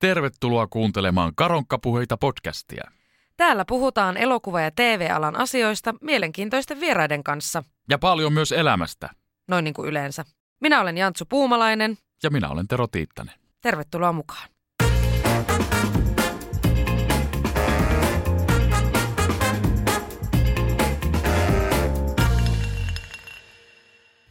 Tervetuloa kuuntelemaan Karonkkapuheita podcastia. Täällä puhutaan elokuva- ja TV-alan asioista mielenkiintoisten vieraiden kanssa. Ja paljon myös elämästä. Noin niin kuin yleensä. Minä olen Jantsu Puumalainen. Ja minä olen Tero Tiittanen. Tervetuloa mukaan.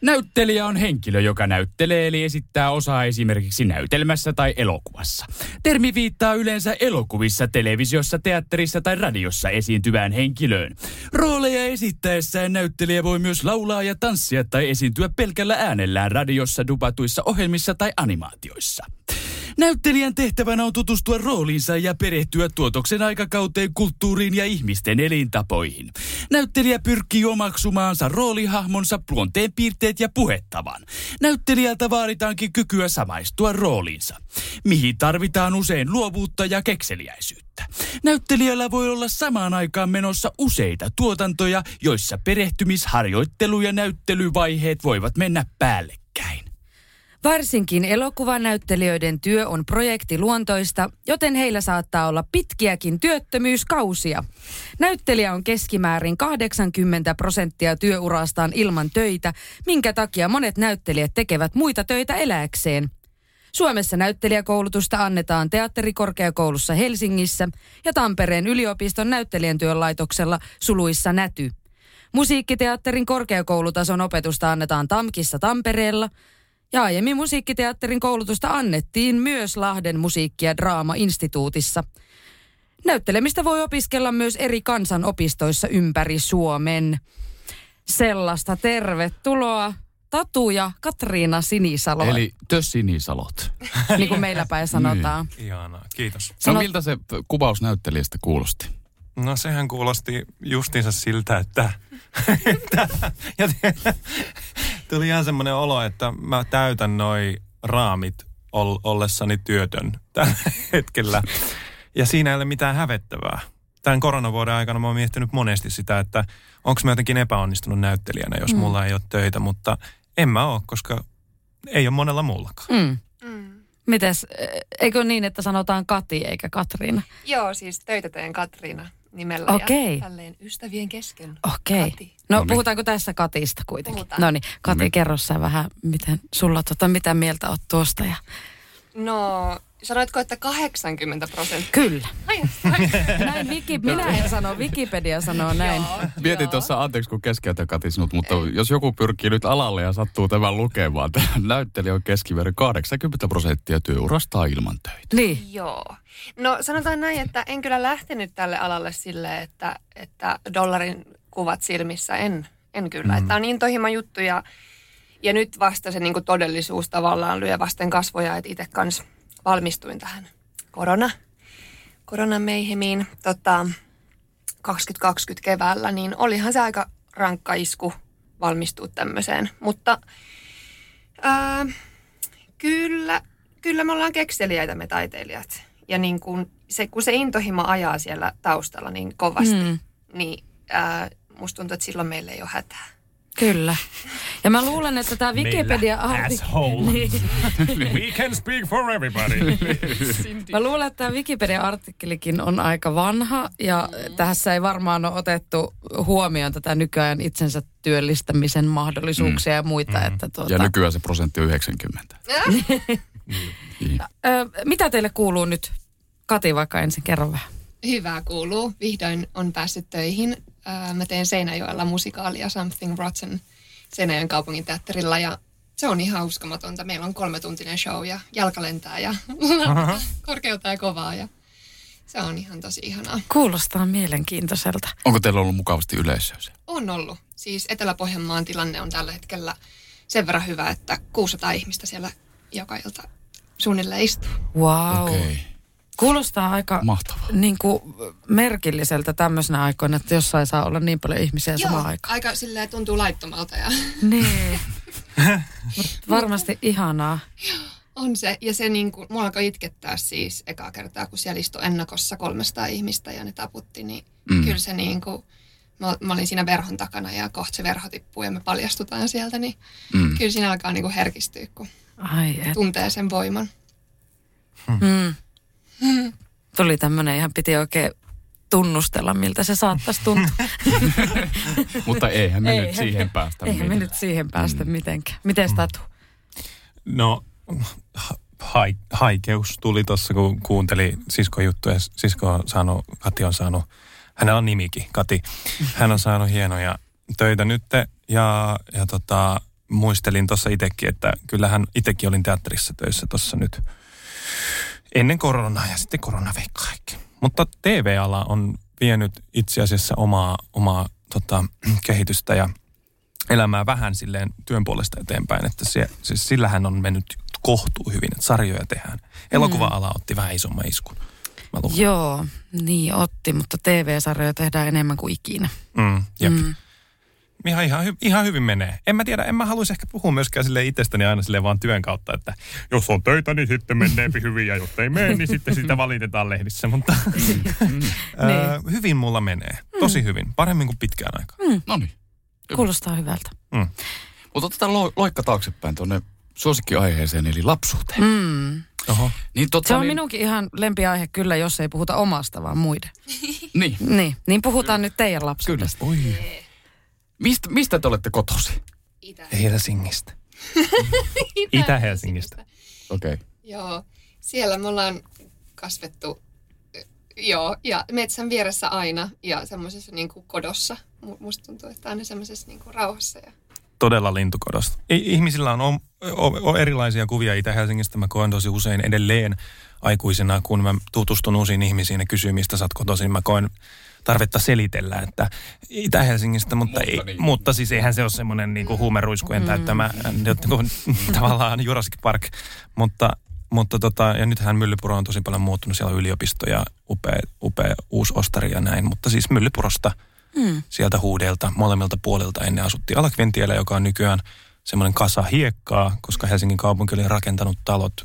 Näyttelijä on henkilö, joka näyttelee eli esittää osaa esimerkiksi näytelmässä tai elokuvassa. Termi viittaa yleensä elokuvissa, televisiossa, teatterissa tai radiossa esiintyvään henkilöön. Rooleja esittäessään näyttelijä voi myös laulaa ja tanssia tai esiintyä pelkällä äänellään radiossa, dubatuissa ohjelmissa tai animaatioissa. Näyttelijän tehtävänä on tutustua rooliinsa ja perehtyä tuotoksen aikakauteen, kulttuuriin ja ihmisten elintapoihin. Näyttelijä pyrkii omaksumaansa roolihahmonsa, luonteenpiirteet ja puhettavan. Näyttelijältä vaaditaankin kykyä samaistua rooliinsa, mihin tarvitaan usein luovuutta ja kekseliäisyyttä. Näyttelijällä voi olla samaan aikaan menossa useita tuotantoja, joissa perehtymisharjoittelu- ja näyttelyvaiheet voivat mennä päällekkäin. Varsinkin elokuvanäyttelijöiden työ on projektiluontoista, joten heillä saattaa olla pitkiäkin työttömyyskausia. Näyttelijä on keskimäärin 80% työurastaan ilman töitä, minkä takia monet näyttelijät tekevät muita töitä elääkseen. Suomessa näyttelijäkoulutusta annetaan Teatterikorkeakoulussa Helsingissä ja Tampereen yliopiston näyttelijäntyön laitoksella suluissa Näty. Musiikkiteatterin korkeakoulutason opetusta annetaan Tamkissa Tampereella. Ja aiemmin musiikkiteatterin koulutusta annettiin myös Lahden musiikki- ja draama-instituutissa. Näyttelemistä voi opiskella myös eri kansanopistoissa ympäri Suomen. Sellaista tervetuloa Tatu ja Katriina Sinisalo. Eli te Sinisalot. Niin kuin meillä päin sanotaan. Niin. Ihanaa, kiitos. No miltä se kuvaus näyttelijästä kuulosti? No sehän kuulosti justiinsa siltä, että tuli ihan semmoinen olo, että mä täytän noi raamit ollessani työtön tällä hetkellä. Ja siinä ei ole mitään hävettävää. Tämän koronavuoden aikana mä oon miettinyt monesti sitä, että onko mä jotenkin epäonnistunut näyttelijänä, jos mulla ei ole töitä. Mutta en mä ole, koska ei ole monella muullakaan. Mites, eikö niin, että sanotaan Kati eikä Katriina? Joo, siis töitä teen Katriina nimellä ja tälleen ystävien kesken. Okei. Kati. No puhutaanko tässä Katista kuitenkin? No niin, Kati, kerro sä vähän, miten sulla mitä mieltä oot tuosta ja... No, sanoitko, että 80%? Kyllä. Näin minä en sano, Wikipedia sanoo näin. Mietin tuossa, anteeksi kun keskeytän Kati sinut, mutta jos joku pyrkii nyt alalle ja sattuu tämän lukemaan, näyttelijä on keskiverran 80% työurasta ilman töitä. Niin. Joo. No sanotaan näin, että en kyllä lähtenyt tälle alalle silleen, että dollarin kuvat silmissä. En kyllä. Tämä on niin tohima juttu ja nyt vasta se niinku todellisuus tavallaan lyö vasten kasvoja, että itse kanssa valmistuin tähän koronameihemiin 2020 keväällä, niin olihan se aika rankka isku valmistua tämmöiseen. Mutta kyllä me ollaan kekseliäitä me taiteilijat. Ja niin kun se intohimo ajaa siellä taustalla niin kovasti, niin musta tuntuu, että silloin meillä ei ole hätää. Kyllä. Ja mä luulen, että tämä Wikipedia... Asshole. Niin. We can speak for everybody. Mä luulen, että tämä Wikipedia-artikkelikin on aika vanha ja tässä ei varmaan ole otettu huomioon tätä nykyajan itsensä työllistämisen mahdollisuuksia ja muita. Että Ja nykyään se prosentti on 90. Mitä teille kuuluu nyt? Kati, vaikka ensin kerro vähän. Hyvää kuuluu. Vihdoin on päässyt töihin. Mä teen Seinäjoella musikaalia Something Rotten Seinäjoen kaupunginteatterilla ja se on ihan uskomatonta. Meillä on 3-tuntinen show ja jalka lentää ja korkeutta ja kovaa ja se on ihan tosi ihanaa. Kuulostaa mielenkiintoiselta. Onko teillä ollut mukavasti yleisöä? On ollut. Siis Etelä-Pohjanmaan tilanne on tällä hetkellä sen verran hyvä, että 600 ihmistä siellä joka ilta suunnilleen istuu. Wow. Okay. Kuulostaa aika niin kuin merkilliseltä tämmöisenä aikoina, että jossain saa olla niin paljon ihmisiä samaan aikaan. Aika silleen tuntuu laittomalta. Ja. Niin. Varmasti ihanaa. On se. Ja se niin kuin, mulla alkoi itkettää siis ekaa kertaa, kun siellä istui ennakossa 300 ihmistä ja ne taputti, niin kyllä se niin kuin, mä olin siinä verhon takana ja kohta se verho tippuu ja me paljastutaan sieltä, niin kyllä siinä alkaa niin kuin herkistyä, kun tuntee sen voiman. Tuli tämmöinen, ihan piti oikein tunnustella, miltä se saattaisi tuntua. Mutta eihän me nyt siihen päästä mitenkään. Eihän me nyt siihen päästä mitenkään. Miten Tatu? No, haikeus tuli tuossa, kun kuunteli siskon juttuja. Kati on saanut, hänellä on nimikin, Kati. Hän on saanut hienoja töitä nyt ja muistelin tuossa itsekin, että kyllähän itsekin olin teatterissa töissä tuossa nyt. Ennen koronaa ja sitten korona vei kaikki. Mutta TV-ala on vienyt itse asiassa omaa kehitystä ja elämää vähän silleen työn puolesta eteenpäin. Että siis sillähän on mennyt kohtuu hyvin, että sarjoja tehdään. Elokuva-ala otti vähän isomman iskun. Joo, niin otti, mutta TV-sarjoja tehdään enemmän kuin ikinä. Ihan hyvin menee. En mä tiedä, en mä haluaisi ehkä puhua myöskään sille itsestäni aina sille vaan työn kautta, että jos on töitä, niin sitten meneepi hyvin ja jos ei mene, niin sitten sitä valitetaan lehdissä. Mutta hyvin mulla menee. Tosi hyvin. Paremmin kuin pitkään aikaan. No niin. Kuulostaa hyvältä. Mutta otetaan loikka taaksepäin tuonne suosikkiaiheeseen, eli lapsuuteen. Se on minunkin ihan lempiaihe kyllä, jos ei puhuta omasta, vaan muiden. Niin puhutaan nyt teidän lapsuudesta. Kyllä. Mistä te olette kotosi? Helsingistä. Itä-Helsingistä. Okei. Okay. Joo, siellä me ollaan kasvettu, ja metsän vieressä aina, ja semmoisessa niinku kodossa. Musta tuntuu, että aina semmoisessa niinku rauhassa. Ja. Todella lintukodossa. Ihmisillä on erilaisia kuvia Itä-Helsingistä. Mä koen tosi usein edelleen aikuisena, kun mä tutustun uusiin ihmisiin ja kysyn, mistä sä oot kotoisin. Mä koen tarvetta selitellä, että Itä-Helsingistä, mutta siis eihän se ole semmoinen niinku huumeruiskujen täyttämä tavallaan Jurassic Park. Mutta ja nythän Myllypuro on tosi paljon muuttunut, siellä on yliopisto ja upea uusi ostari ja näin, mutta siis Myllypurosta sieltä huudelta molemmilta puolilta ennen asuttiin Alakventiellä, joka on nykyään semmoinen kasa hiekkaa, koska Helsingin kaupunki oli rakentanut talot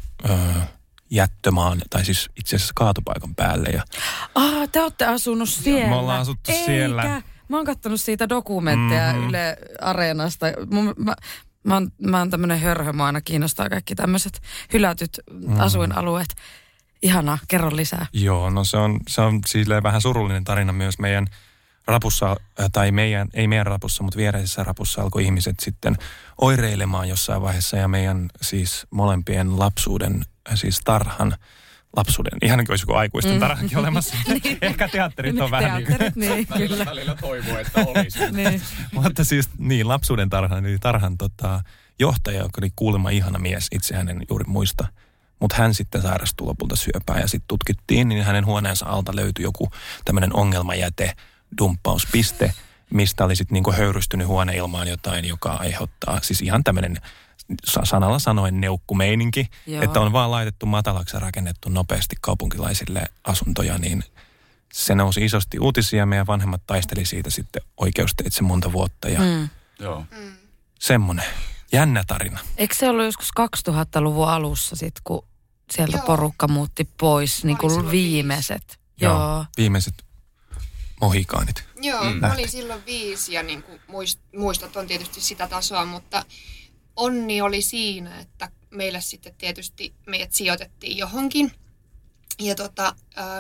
jättömaan, tai siis itse asiassa kaatopaikan päälle. Ja. Te olette asunut siellä. Joo, me ollaan asuttu siellä. Mä oon kattonut siitä dokumentteja Yle Areenasta. Mä oon tämmönen hörhö, mä aina kiinnostaa kaikki tämmöiset hylätyt asuinalueet. Ihanaa, kerro lisää. Joo, no se on silleen vähän surullinen tarina myös meidän rapussa, tai ei meidän rapussa, mutta viereisessä rapussa alkoi ihmiset sitten oireilemaan jossain vaiheessa, ja meidän siis molempien lapsuuden, siis tarhan lapsuuden. Ihan niin kuin olisi aikuisten tarhankin olemassa. Ehkä teatterit on vähän niin kuin. Niin, kyllä. Välillä toivoo, että olisi. Niin. Mutta siis niin, lapsuuden tarhan, eli tarhan johtaja, joka oli kuulemma ihana mies, itse hänen juuri muista. Mutta hän sitten sairastui lopulta syöpään ja sitten tutkittiin, niin hänen huoneensa alta löytyi joku tämmöinen ongelmajäte, dumppauspiste, mistä oli sitten niinku höyrystynyt huoneilmaan jotain, joka aiheuttaa siis ihan tämmöinen sanalla sanoen neukkumeininki, että on vaan laitettu matalaksi ja rakennettu nopeasti kaupunkilaisille asuntoja, niin se nousi isosti uutisia. Meidän vanhemmat taisteli siitä sitten oikeusteitse monta vuotta ja semmoinen jännä tarina. Eikö se ollut joskus 2000-luvun alussa sitten, kun sieltä porukka muutti pois, niin kuin viimeiset? Joo, viimeiset. Mohikaanit. Joo, mä olin silloin 5 ja niin kuin muistot on tietysti sitä tasoa, mutta onni oli siinä, että meillä sitten tietysti meidät sijoitettiin johonkin. Ja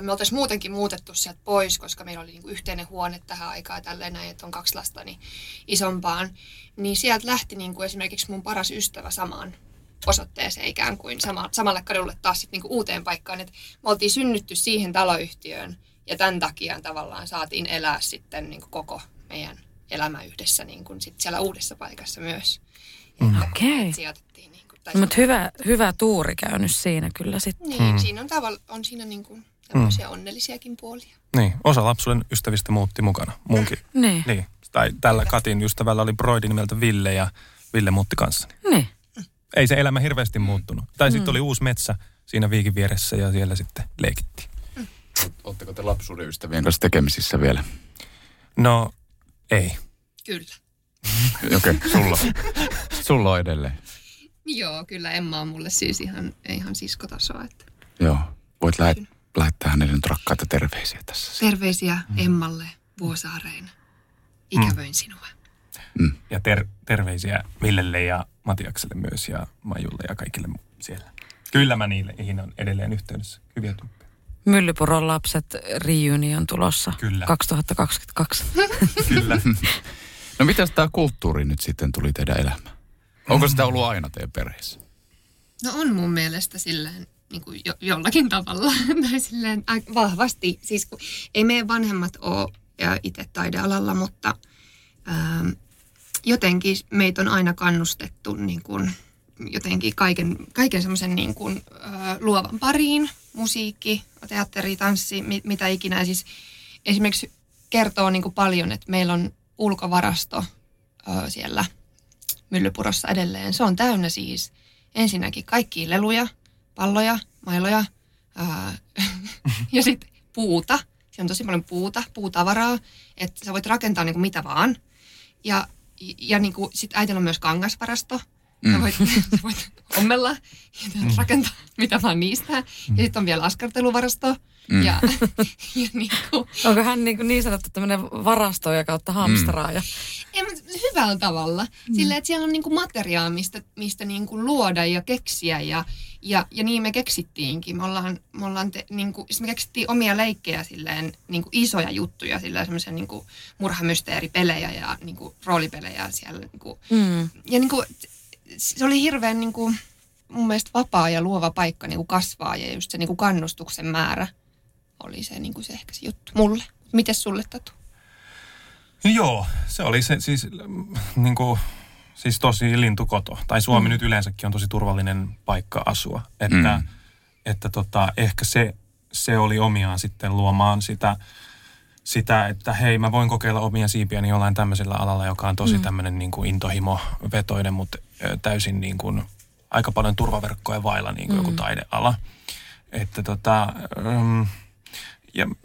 me oltaisiin muutenkin muutettu sieltä pois, koska meillä oli niin kuin yhteinen huone tähän aikaan tälleen näin, että on 2 lasta niin isompaan. Niin sieltä lähti niin kuin esimerkiksi mun paras ystävä samaan osoitteeseen ikään kuin samalle kadulle taas sitten niin kuin uuteen paikkaan. Et me oltiin synnytty siihen taloyhtiöön. Ja tämän takia tavallaan saatiin elää sitten niin kuin koko meidän elämä yhdessä niin kuin sit siellä uudessa paikassa myös. Okei. Niin mutta hyvä tuuri käynyt siinä kyllä sitten. Niin, siinä on siinä niin kuin tämmöisiä onnellisiakin puolia. Niin, osa lapsuuden ystävistä muutti mukana, munkin. Niin. Tai tällä Katin ystävällä oli broidi nimeltä Ville ja Ville muutti kanssani. Niin. Ei se elämä hirveästi muuttunut. Tai sitten oli uusi metsä siinä Viikin vieressä ja siellä sitten leikittiin. Oletteko te lapsuuden ystävien kanssa tekemisissä vielä? No, ei. Kyllä. Okei, sulla. Sulla on edelleen. Joo, kyllä Emma on mulle siis ihan siskotasoa. Että... Joo, voit lähettää hänelle nyt rakkaita terveisiä tässä. Terveisiä Emmalle Vuosaareen. Ikävöin sinua. Mm. Ja terveisiä Villelle ja Matiakselle myös ja Majulle ja kaikille siellä. Kyllä mä niihin on edelleen yhteydessä. Hyviä tyyppejä. Myllypuron lapset reunion tulossa. Kyllä. 2022. Kyllä. No mitäs tää kulttuuri nyt sitten tuli teidän elämään? Onko sitä ollut aina teidän perheessä? No on mun mielestä silleen niin kuin jollakin tavalla. Tai silleen vahvasti. Siis kun ei meidän vanhemmat ole ja itse taidealalla, mutta jotenkin meitä on aina kannustettu niin kuin jotenkin kaiken semmoisen niin kuin luovan pariin. Musiikki, teatteri, tanssi, mitä ikinä. Siis esimerkiksi kertoo niin kuin paljon, että meillä on ulkovarasto siellä Myllypurossa edelleen. Se on täynnä siis ensinnäkin kaikkia leluja, palloja, mailoja ja sitten puuta. Se on tosi paljon puutavaraa, että sä voit rakentaa niin kuin mitä vaan. Ja niin kuin sit äitillä on myös kangasvarasto. Sä voit ommella ja rakentaa mitä vaan niistä. Ja sitten on vielä askarteluvarasto. Ja niin kuin. Onko hän niin sanottu tämmöinen varastoja kautta hamstraaja? Hyvällä tavalla. Silleen, että siellä on niin kuin materiaa, mistä niin kuin luoda ja keksiä. Ja niin me keksittiinkin. Me keksittiin omia leikkejä silleen niin kuin isoja juttuja, silleen semmoisia niin kuin murhamysteeripelejä ja niin kuin roolipelejä siellä. Niin kuin. Ja niin kuin, se oli hirveän niin kuin, mun mielestä vapaa ja luova paikka niin kuin kasvaa ja just se niin kuin kannustuksen määrä oli se, niin kuin se ehkä se juttu mulle. Mites sulle, Tatu? Joo, se oli se siis niin kuin... Siis tosi lintukoto. Tai Suomi nyt yleensäkin on tosi turvallinen paikka asua. Että ehkä se oli omiaan sitten luomaan sitä, että hei, mä voin kokeilla omia siipiäni jollain tämmöisellä alalla, joka on tosi tämmöinen niin kuin intohimovetoinen, mutta täysin niin kuin aika paljon turvaverkkoja vailla niin kuin joku taideala. Että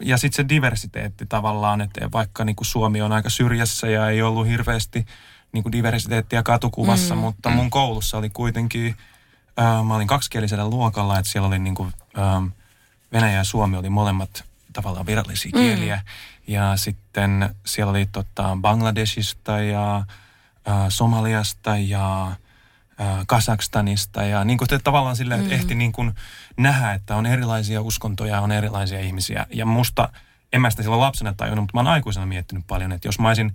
ja sitten se diversiteetti tavallaan, että vaikka niin kuin Suomi on aika syrjässä ja ei ollut hirveästi niin kuin diversiteettiä katukuvassa, mutta mun koulussa oli kuitenkin, mä olin kaksikielisellä luokalla, että siellä oli niin kuin, venäjä ja suomi oli molemmat tavallaan virallisia kieliä. Ja sitten siellä oli Bangladeshista ja Somaliasta ja Kazakstanista ja niin kuin tavallaan sillä, että ehti niin kuin nähdä, että on erilaisia uskontoja, on erilaisia ihmisiä. Ja musta, en mä sitä silloin lapsena tajunnut, mutta mä oon aikuisena miettinyt paljon, että jos mä olisin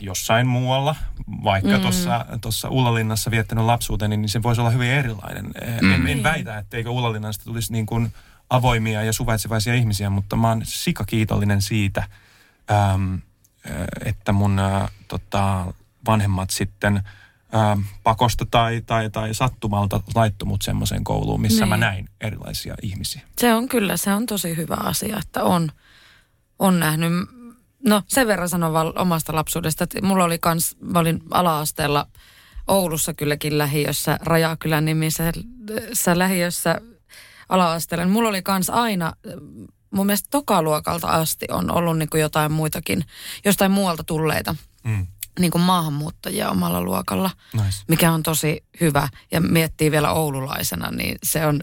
jossain muualla, vaikka tuossa Ullanlinnassa viettänyt lapsuuteni, niin se voisi olla hyvin erilainen. En väitä, etteikö Ullanlinnasta tulisi niin kuin avoimia ja suvaitsevaisia ihmisiä, mutta mä oon sikakiitollinen siitä, että mun vanhemmat sitten pakosta tai sattumalta laittoi mut semmoiseen kouluun, missä mä näin erilaisia ihmisiä. Se on tosi hyvä asia, että on nähnyt. No sen verran sanon vaan omasta lapsuudesta, että mulla oli mä olin ala-asteella Oulussa kylläkin lähiössä, Rajakylän nimisessä lähiössä ala-asteella. Mulla oli kans aina, mun mielestä tokaluokalta asti on ollut niin kuin jotain muitakin, jostain muualta tulleita niin kuin maahanmuuttajia omalla luokalla, nice. Mikä on tosi hyvä ja miettii vielä oululaisena, niin se on...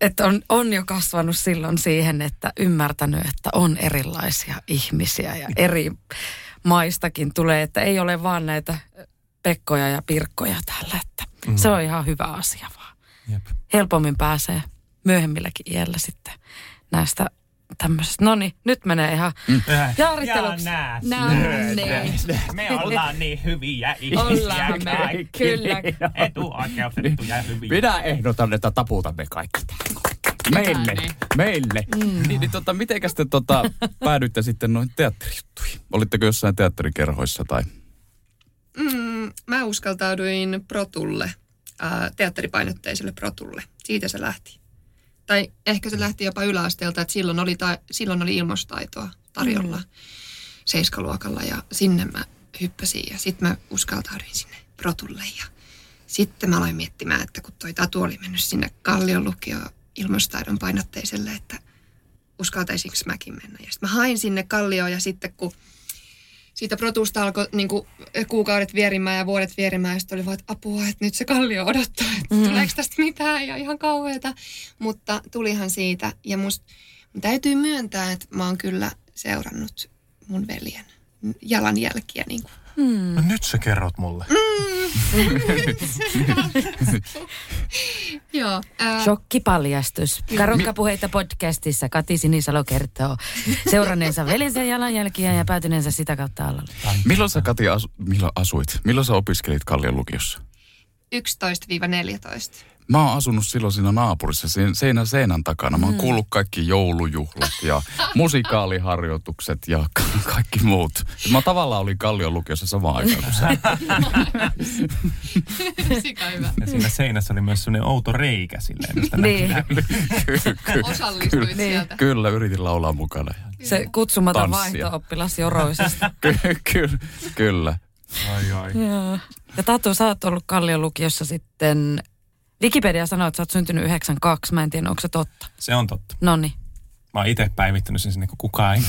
Että on jo kasvanut silloin siihen, että ymmärtänyt, että on erilaisia ihmisiä ja eri maistakin tulee, että ei ole vaan näitä pekkoja ja pirkkoja täällä, että se on ihan hyvä asia vaan. Jep. Helpommin pääsee myöhemmilläkin iällä sitten näistä tämmöisestä. No niin, nyt menee ihan jaaritteluksi. Me ollaan niin hyviä ihmisiä. Kyllä. Etuoikeutettuja hyviä. Minä ehdotan, että taputamme kaikki. Meille. Mitenkäs te päädyitte sitten noin teatterijuttuihin? Olitteko jossain teatterikerhoissa tai? Mä uskaltauduin Protulle, teatteripainotteiselle Protulle. Siitä se lähti. Tai ehkä se lähti jopa yläasteelta, että silloin oli ilmastaitoa tarjolla seiskaluokalla ja sinne mä hyppäsin ja sitten mä uskaltauduin sinne Protulle ja sitten mä aloin miettimään, että kun toi Tatu oli mennyt sinne Kallion lukio ilmastaidon painotteiselle, että uskaltaisinko mäkin mennä. Ja sitten mä hain sinne Kallioon ja sitten kun siitä Protusta alkoi niin kuin kuukaudet vierimään ja vuodet vierimään ja sitten oli vaan, että apua, että nyt se Kallio odottaa, että tuleeko tästä mitään ja ihan kauheeta. Mutta tulihan siitä ja mun täytyy myöntää, että mä oon kyllä seurannut mun veljen jalanjälkiä niin kuin. Hmm. No nyt sä kerrot mulle. Joo. Shokkipaljastus. Karonkkapuheita podcastissa Kati Sinisalo kertoo seuranneensa veljensä jalanjälkiä ja päätyneensä sitä kautta alalle. Milloin sä, Kati, asuit? Milloin sä opiskelit Kallion lukiossa? 11-14. Mä oon asunut silloin siinä naapurissa, seinän takana. Mä oon kuullut kaikki joulujuhlat ja musikaaliharjoitukset ja kaikki muut. Mä tavallaan olin Kallion lukiossa samaan aikaan kuin sä. Ja siinä seinässä oli myös sellainen outo reikä silleen, mistä osallistuit sieltä. Kyllä, yritin laulaa mukana. Se kutsumaton vaihto-oppilas joroisesta. Kyllä. Ai. Ja Tatu, sä oot ollut Kallion lukiossa sitten... Wikipedia sanoo, että sä oot syntynyt 92. Mä en tiedä, onko se totta? Se on totta. Noniin. Mä oon ite päivittänyt sen sinne, kun kukaan ei.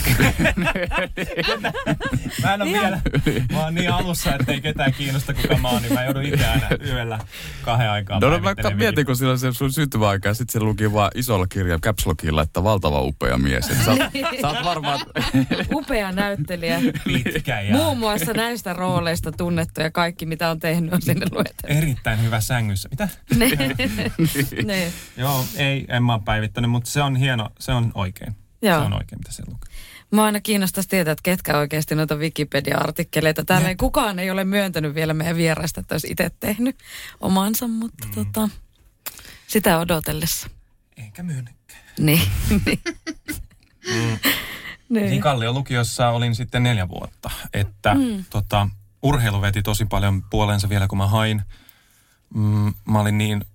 Mä en ole vielä. Mä oon niin alussa, ettei ketään kiinnosta, kuka mä oon, niin mä joudun itse aina yöllä kahden aikaan päivittelemään. No mä mietin, kun sillä se sun syntymäaika, ja sit se luki vaan isolla kirjalla, caps lockilla, että valtava upea mies. Et sä oot varmaan... Upea näyttelijä. Pitkä ja... Muun muassa näistä rooleista tunnettu, ja kaikki, mitä on tehnyt, on sinne luetellut. Erittäin hyvä sängyssä. Mitä? Ne. Joo, en mä oon päivittänyt, mutta se on hieno, se on oikein. Joo. Se on oikein, mitä siellä lukee. Mä aina kiinnostaisi tietää, että ketkä oikeasti noita Wikipedia-artikkeleita. Täällä kukaan ei ole myöntänyt vielä meidän vierasta, että olisi itse tehnyt omansa, mutta sitä odotellessa. Eikä myönnekään. Niin. Kallion lukiossa olin sitten 4 vuotta. Että urheilu veti tosi paljon puoleensa vielä, kun mä hain. Mä olin niin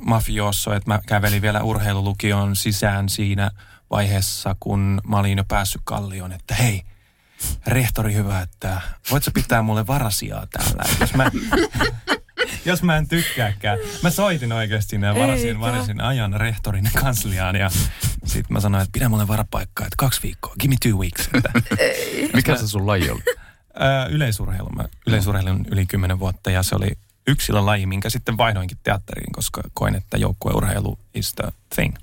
mafioso, että mä kävelin vielä urheilulukion sisään siinä vaiheessa, kun mä olin jo päässyt Kallioon, että hei, rehtori hyvä, että voit sä pitää mulle varasijaa täällä, jos mä en tykkääkään. Mä soitin oikeasti sinne ja varasin ajan rehtorin kansliaan ja sit mä sanoin, että pidä mulle varapaikkaa, että 2 viikkoa, give me 2 weeks. Mikä se sun laji oli? Yleisurheilu. Mä yleisurheilin yli 10 vuotta ja se oli yksilölaji, minkä sitten vaihdoinkin teatteriin, koska koin, että joukkueurheilu is the thing.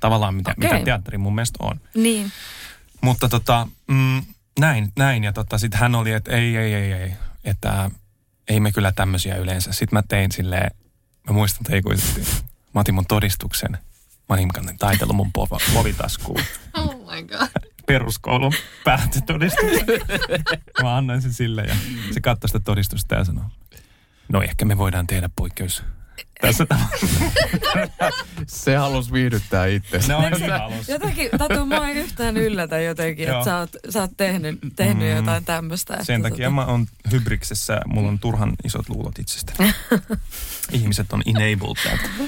Tavallaan mitä teatteri mun mielestä on. Niin. Mutta näin. Ja sitten hän oli, että ei. Että ei me kyllä tämmöisiä yleensä. Sitten mä tein silleen, mä muistan, että ikuisesti. Mä otin mun todistuksen. Mä olin taitellut mun povitaskuun. Oh my god. Peruskoulun päättötodistuksen. Mä annoin sen silleen ja se katsoi sitä todistusta ja sanoi, no ehkä me voidaan tehdä poikkeus. Tässä se halusi viihdyttää itseänsä. Jotenkin, Tatu, mä en yhtään yllätä jotenkin, että sä oot tehnyt jotain tämmöistä. Sen takia mä oon hybriksessä, mulla on turhan isot luulot itsestäni. Ihmiset on enabled that.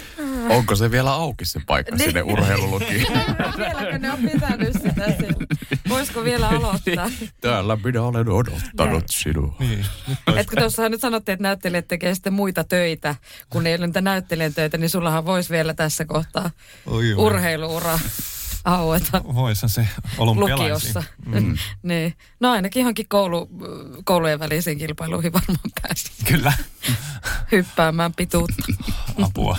Onko se vielä auki se paikka sinne urheilulukiin? Vieläkö ne on pitänyt sitä siellä? Voisiko vielä aloittaa? Täällä minä olen odottanut sinua. Niin. Etkö tuossahan nyt sanottiin, että näyttelijät tekee sitten muita töitä, kun ei ole niitä näyttelijän töitä, niin sullahan voisi vielä tässä kohtaa urheiluura aueta. Voisihan se olympialaisiin. Niin. No ainakin johonkin koulujen välisiin kilpailuihin varmaan pääsi. Kyllä. Hyppäämään pituutta. Apua.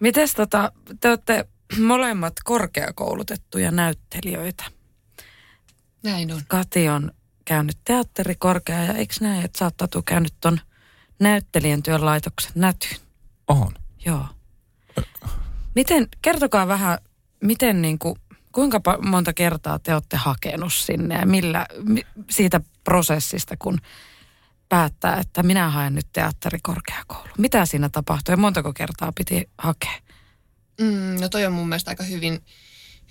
Mites te olette molemmat korkeakoulutettuja näyttelijöitä? Näin on. Kati on käynyt teatterikorkeaa ja eikö näin, että sä oot, Tatu, käynyt ton näyttelijän työn laitoksen Nätyyn. On. Joo. Miten, kertokaa vähän, miten niinku, kuinka monta kertaa te olette hakenut sinne ja millä, siitä prosessista, kun päättää, että minä haen nyt teatterikorkeakoulu. Mitä siinä tapahtui ja montako kertaa piti hakea? No toi on mun mielestä aika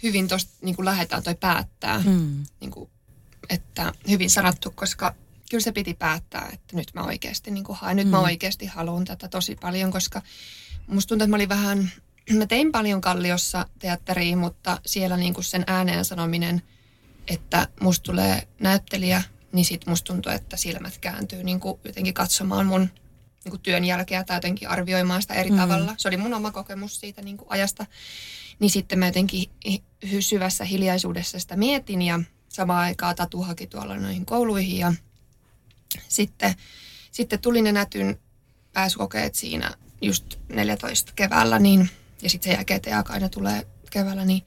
hyvin tuosta niin lähdetään toi päättää, niin kuin, että hyvin sanottu, koska kyllä se piti päättää, että nyt mä oikeasti niin haen, nyt mä oikeasti haluan tätä tosi paljon, koska musta tuntuu, että mä tein paljon Kalliossa teatteriin, mutta siellä niin kuin sen ääneen sanominen, että musta tulee näyttelijä, niin sit musta tuntuu, että silmät kääntyy niin kuin jotenkin katsomaan mun niin kuin työn jälkeä tai jotenkin arvioimaan sitä eri tavalla. Se oli mun oma kokemus siitä niin kuin ajasta. Niin sitten mä jotenkin syvässä hiljaisuudessa sitä mietin ja samaan aikaan Tatu haki tuolla noihin kouluihin. Ja sitten tuli ne Nätyn pääsykokeet siinä just 14 keväällä niin, ja sitten sen jälkeen teaka aina tulee keväällä. Niin.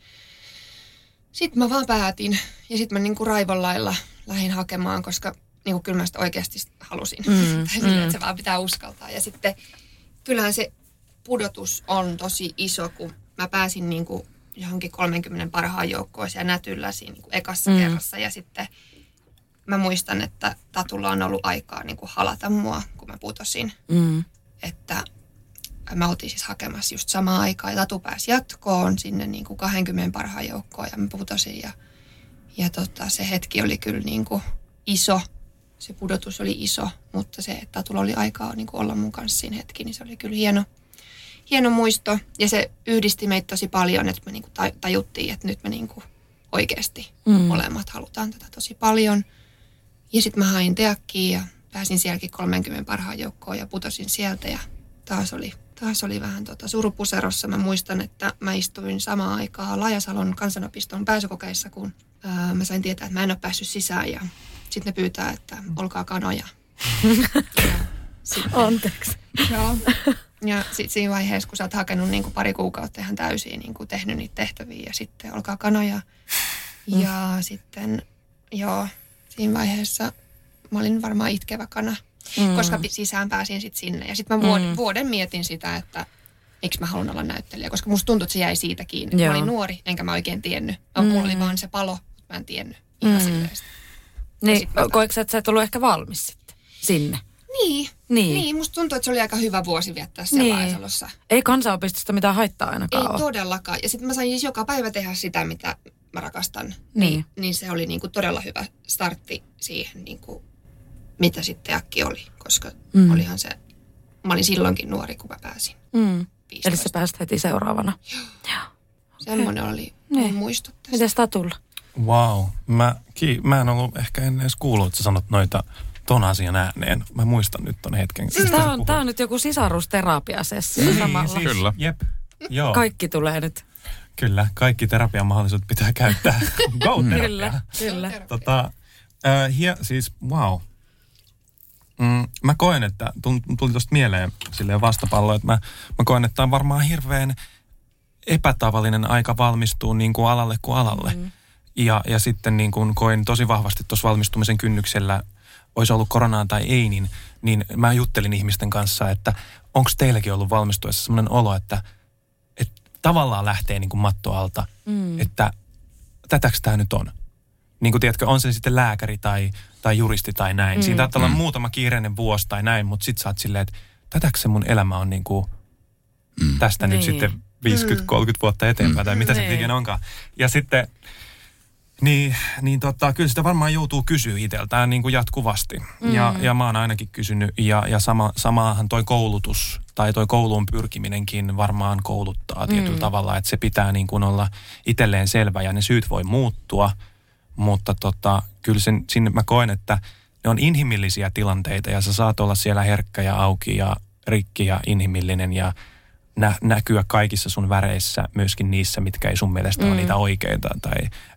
Sitten mä vaan päätin ja sitten mä niinku raivon lailla lähdin hakemaan, koska niinku kyllä mä sitä oikeasti halusin. Että se vaan pitää uskaltaa. Ja sitten kyllähän se pudotus on tosi iso, kun mä pääsin niinku johonkin 30 parhaan joukkoon siellä Nätyllä siinä niinku ekassa kerrassa. Ja sitten mä muistan, että Tatulla on ollut aikaa niinku halata mua, kun mä putosin. Että mä oltiin siis hakemassa just samaan aikaan. Ja Tatu pääsi jatkoon sinne niinku 20 parhaan joukkoon ja mä putosin. Ja se hetki oli kyllä niinku iso. Se pudotus oli iso, mutta se, että Tatulla oli aikaa niinku olla mun kanssa siinä hetki, niin se oli kyllä hieno muisto. Ja se yhdisti meitä tosi paljon, että me niinku tajuttiin, että nyt me niinku oikeasti molemmat halutaan tätä tosi paljon. Ja sitten mä hain teakkiin ja pääsin sielläkin 30 parhaan joukkoon ja putosin sieltä. Ja taas oli vähän surupuserossa. Mä muistan, että mä istuin samaan aikaan Laajasalon kansanopiston pääsykokeissa, kun mä sain tietää, että mä en ole päässyt sisään. Ja sitten ne pyytää, että olkaa kanoja. Anteeksi. Joo. Ja sitten siinä vaiheessa, kun sä oot hakenut niin kuin pari kuukautta ihan täysin, niin kuin tehnyt niitä tehtäviä ja sitten olkaa kanoja. Ja sitten, joo, siinä vaiheessa mä olin varmaan itkevä kana, koska sisään pääsin sitten sinne. Ja sitten mä vuoden mietin sitä, että eikö mä haluan olla näyttelijä, koska musta tuntui, että se jäi siitä kiinni. Joo. Mä olin nuori, enkä mä oikein tiennyt. Mulla oli vaan se palo, mutta mä en tiennyt ihan silleen. Niin, koetko sä, että sä et ollut ehkä valmis sitten sinne? Niin, musta tuntuu, että se oli aika hyvä vuosi viettää siellä Laisalossa. Ei kansanopistosta mitään haittaa ainakaan ole. Ei todellakaan. Ja sitten mä sain siis joka päivä tehdä sitä, mitä mä rakastan. Niin se oli niinku todella hyvä startti siihen, niinku, mitä sitten äkki oli. Koska olihan se, mä olin silloinkin nuori, kun mä pääsin. Eli sä pääsit heti seuraavana. Joo. Semmoinen oli niin. Muistot tästä. Mites Tatulla? Wow. Mä en ollut ehkä ennen edes kuullut, että sä sanot noita ton asian ääneen. Mä muistan nyt ton hetken. Tää on nyt joku sisarusterapiasessio samalla. Siis, kyllä. Jep. Joo. Kaikki tulee nyt. Kyllä, kaikki terapian mahdollisuudet pitää käyttää. Go terapia. Kyllä. Siis wow. Mä koen, että tuli tosta mieleen silleen vastapallo, että mä koen, että on varmaan hirveän epätavallinen aika valmistua niin kuin alalle kuin alalle. Ja sitten niin kuin koin tosi vahvasti tuossa valmistumisen kynnyksellä, olisi ollut koronaa tai ei, niin mä juttelin ihmisten kanssa, että onko teilläkin ollut valmistuessa sellainen olo, että tavallaan lähtee niin kuin matto alta, että tätäks tää nyt on? Niin kuin tiedätkö, on se sitten lääkäri tai juristi tai näin. Siinä taattaa olla muutama kiireinen vuosi tai näin, mutta sit sä oot silleen, että tätäks se mun elämä on niin kuin tästä nyt sitten 50-30 vuotta eteenpäin tai mitä se tietenkin onkaan. Ja sitten... Niin, kyllä sitä varmaan joutuu kysyä itseltään niin kuin jatkuvasti. Ja mä oon ainakin kysynyt. Ja samaahan toi koulutus tai toi kouluun pyrkiminenkin varmaan kouluttaa tietyllä tavalla. Että se pitää niin kuin olla itselleen selvä ja ne syyt voi muuttua. Mutta kyllä sinne mä koen, että ne on inhimillisiä tilanteita ja sä saat olla siellä herkkä ja auki ja rikki ja inhimillinen ja näkyä kaikissa sun väreissä, myöskin niissä, mitkä ei sun mielestä ole niitä oikeita. Tai